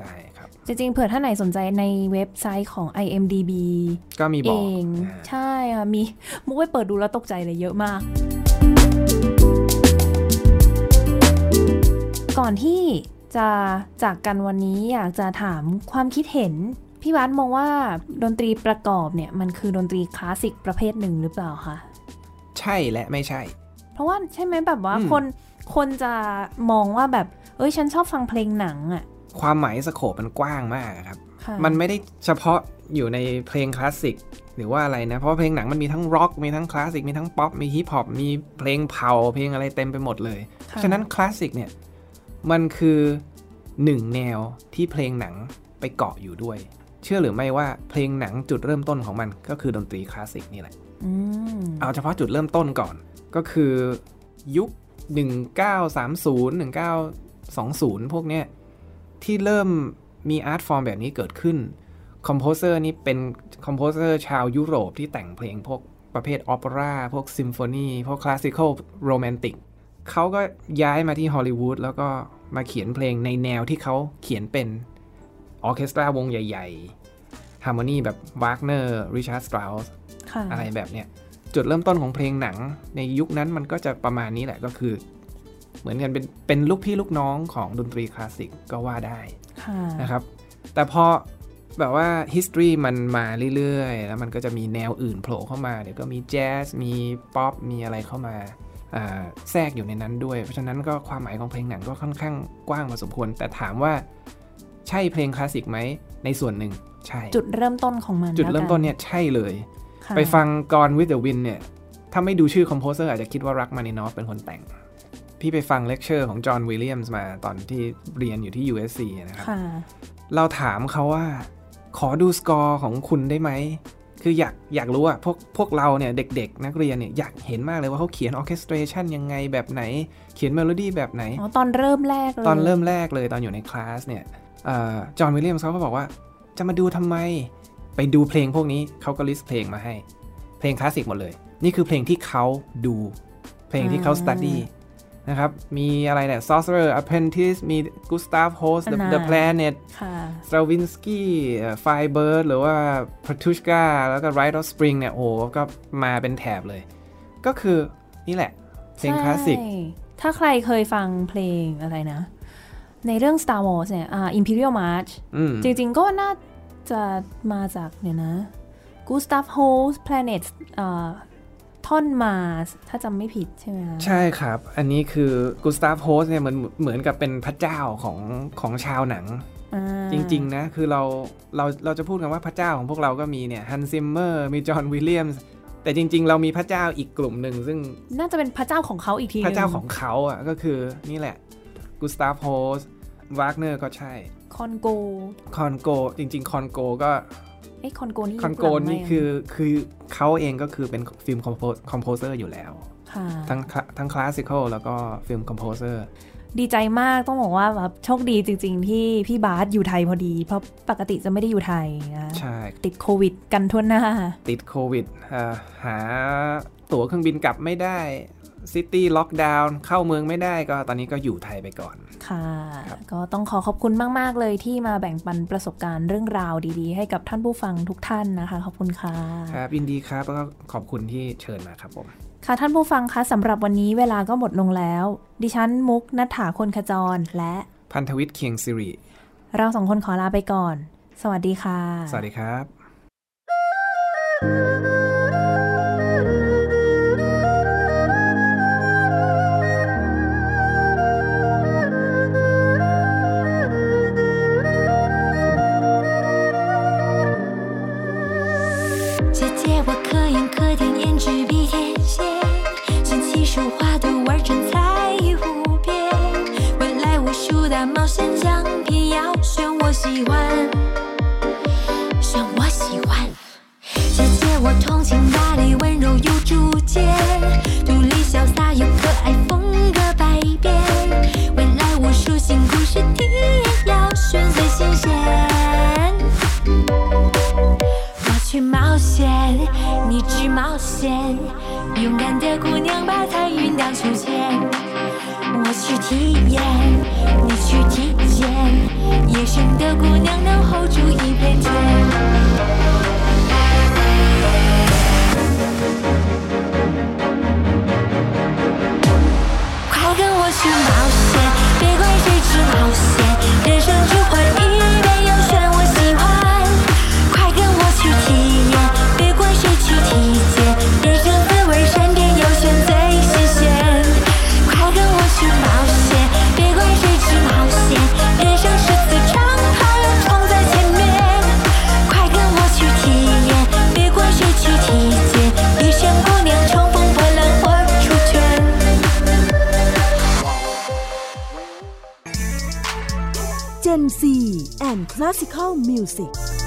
ได้ครับจริงๆเผื่อท่านไหนสนใจในเว็บไซต์ของ IMDb ก็มีบอกเองใช่ค่ะมีมุกไปเปิดดูแล้วตกใจเลยเยอะมากก่อนที่จะจากกันวันนี้อยากจะถามความคิดเห็นพี่วัดมองว่าดนตรีประกอบเนี่ยมันคือดนตรีคลาสสิกประเภทหนึ่งหรือเปล่าคะใช่และไม่ใช่เพราะว่าใช่ไหมแบบว่าคนจะมองว่าแบบเอ้ยฉันชอบฟังเพลงหนังอ่ะความหมายสโคปมันกว้างมากครับมันไม่ได้เฉพาะอยู่ในเพลงคลาสสิกหรือว่าอะไรนะเพราะเพลงหนังมันมีทั้งร็อกมีทั้งคลาสสิกมีทั้งป๊อปมีฮิปฮอปมีเพลงเผาเพลงอะไรเต็มไปหมดเลยฉะนั้นคลาสสิกเนี่ยมันคือหนึ่งแนวที่เพลงหนังไปเกาะอยู่ด้วยเชื่อหรือไม่ว่าเพลงหนังจุดเริ่มต้นของมันก็คือดนตรีคลาสสิกนี่แหละเอาเฉพาะจุดเริ่มต้นก่อนก็คือยุค 1930-1920 พวกเนี้ยที่เริ่มมีอาร์ตฟอร์มแบบนี้เกิดขึ้นคอมโพเซอร์นี่เป็นคอมโพเซอร์ชาวยุโรปที่แต่งเพลงพวกประเภทออเปร่าพวกซิมโฟนีพวกคลาสสิคอลโรแมนติกเขาก็ย้ายมาที่ฮอลลีวูดแล้วก็มาเขียนเพลงในแนวที่เขาเขียนเป็นออร์เคสตราวงใหญ่ๆฮาร์โมนีแบบวากเนอร์ริชาร์ดสตราวส์อะไรแบบเนี้ยจุดเริ่มต้นของเพลงหนังในยุคนั้นมันก็จะประมาณนี้แหละก็คือเหมือนกันเป็นลูกพี่ลูกน้องของดนตรีคลาสสิกก็ว่าได้นะครับแต่พอแบบว่า history มันมาเรื่อยๆแล้วมันก็จะมีแนวอื่นโผล่เข้ามาเดี๋ยวก็มีแจ๊สมีป๊อปมีอะไรเข้ามาแทรกอยู่ในนั้นด้วยเพราะฉะนั้นก็ความหมายของเพลงหนังก็ค่อนข้างกว้างพอสมควรแต่ถามว่าใช่เพลงคลาสสิกไหมในส่วนหนึ่งใช่จุดเริ่มต้นของมันจุดเริ่มต้นเนี่ยใช่เลยไปฟัง Gone with the Wind เนี่ยถ้าไม่ดูชื่อคอมโพเซอร์อาจจะคิดว่ารักมานินอฟเป็นคนแต่งพี่ไปฟังเลคเชอร์ของจอห์นวิลเลียมส์มาตอนที่เรียนอยู่ที่ USC นะครับเราถามเขาว่าขอดูสกอร์ของคุณได้ไหมคืออยากรู้อะพวกเราเนี่ยเด็กๆนักเรียนเนี่ยอยากเห็นมากเลยว่าเขาเขียนออร์เคสตราชันยังไงแบบไหนเขียนเมโลดี้แบบไหนอ๋อตอนเริ่มแรกเลยตอนอยู่ในคลาสเนี่ยจอห์นวิลเลียมส์เขาก็บอกว่าจะมาดูทำไมไปดูเพลงพวกนี้เขาก็ลิสต์เพลงมาให้เพลงคลาสสิกหมดเลยนี่คือเพลงที่เขาดูเพลงที่เขา study นะครับมีอะไรเนี่ย Sorcerer's Apprentice มี Gustav Holst The Planet Stravinsky Firebird หรือว่า Patushka แล้วก็ Rite of Spring เนี่ยโอ้ก็มาเป็นแถบเลยก็คือนี่แหละเพลงคลาสสิกถ้าใครเคยฟังเพลงอะไรนะในเรื่อง Star Wars เนี่ยImperial March จริงๆก็น่าจะมาจากเนี่ยนะ Gustav Holst Planets ท่อนมาถ้าจำไม่ผิดใช่ไหมใช่ครับอันนี้คือ Gustav Holst เนี่ยเหมือนกับเป็นพระเจ้าของชาวหนังจริงๆนะคือเราจะพูดกันว่าพระเจ้าของพวกเราก็มีเนี่ย Hans Zimmer มี John Williams แต่จริงๆเรามีพระเจ้าอีกกลุ่มหนึ่งซึ่งน่าจะเป็นพระเจ้าของเขาอีกทีพระเจ้าของเขาอ่ะก็คือนี่แหละ Gustav Holst วากเนอร์ก็ใช่คอนโกจริงๆคอนโกก็คอนโกนี่คือเขาเองก็คือเป็นฟิล์มคอมโพเซอร์อยู่แล้วทั้งคลาสสิคอลแล้วก็ฟิล์มคอมโพเซอร์ดีใจมากต้องบอกว่าแบบโชคดีจริงๆที่พี่บาสอยู่ไทยพอดีเพราะปกติจะไม่ได้อยู่ไทยนะใช่ติดโควิดกันทั่วหน้าติดโควิดหาตั๋วเครื่องบินกลับไม่ได้ซิตี้ล็อกดาวน์เข้าเมืองไม่ได้ก็ตอนนี้ก็อยู่ไทยไปก่อนค่ะก็ต้องขอบคุณมากๆเลยที่มาแบ่งปันประสบการณ์เรื่องราวดีๆให้กับท่านผู้ฟังทุกท่านนะคะขอบคุณค่ะครับยินดีครับแล้วก็ขอบคุณที่เชิญมาครับผมค่ะท่านผู้ฟังคะสำหรับวันนี้เวลาก็หมดลงแล้วดิฉันมุกณัฐฐาคนขจรและพันธวิทย์เคียงสิริเราสองคนขอลาไปก่อนสวัสดีค่ะสวัสดีครับ我。温柔又主见，独立潇洒又可爱，风格百变。未来我书信故事题也要选最新鲜。我去冒险，你去冒险，勇敢的姑娘把彩云当秋千。我去体验，你去体验，野生的姑娘能 hold 住一片天。Gen Z and Classical Music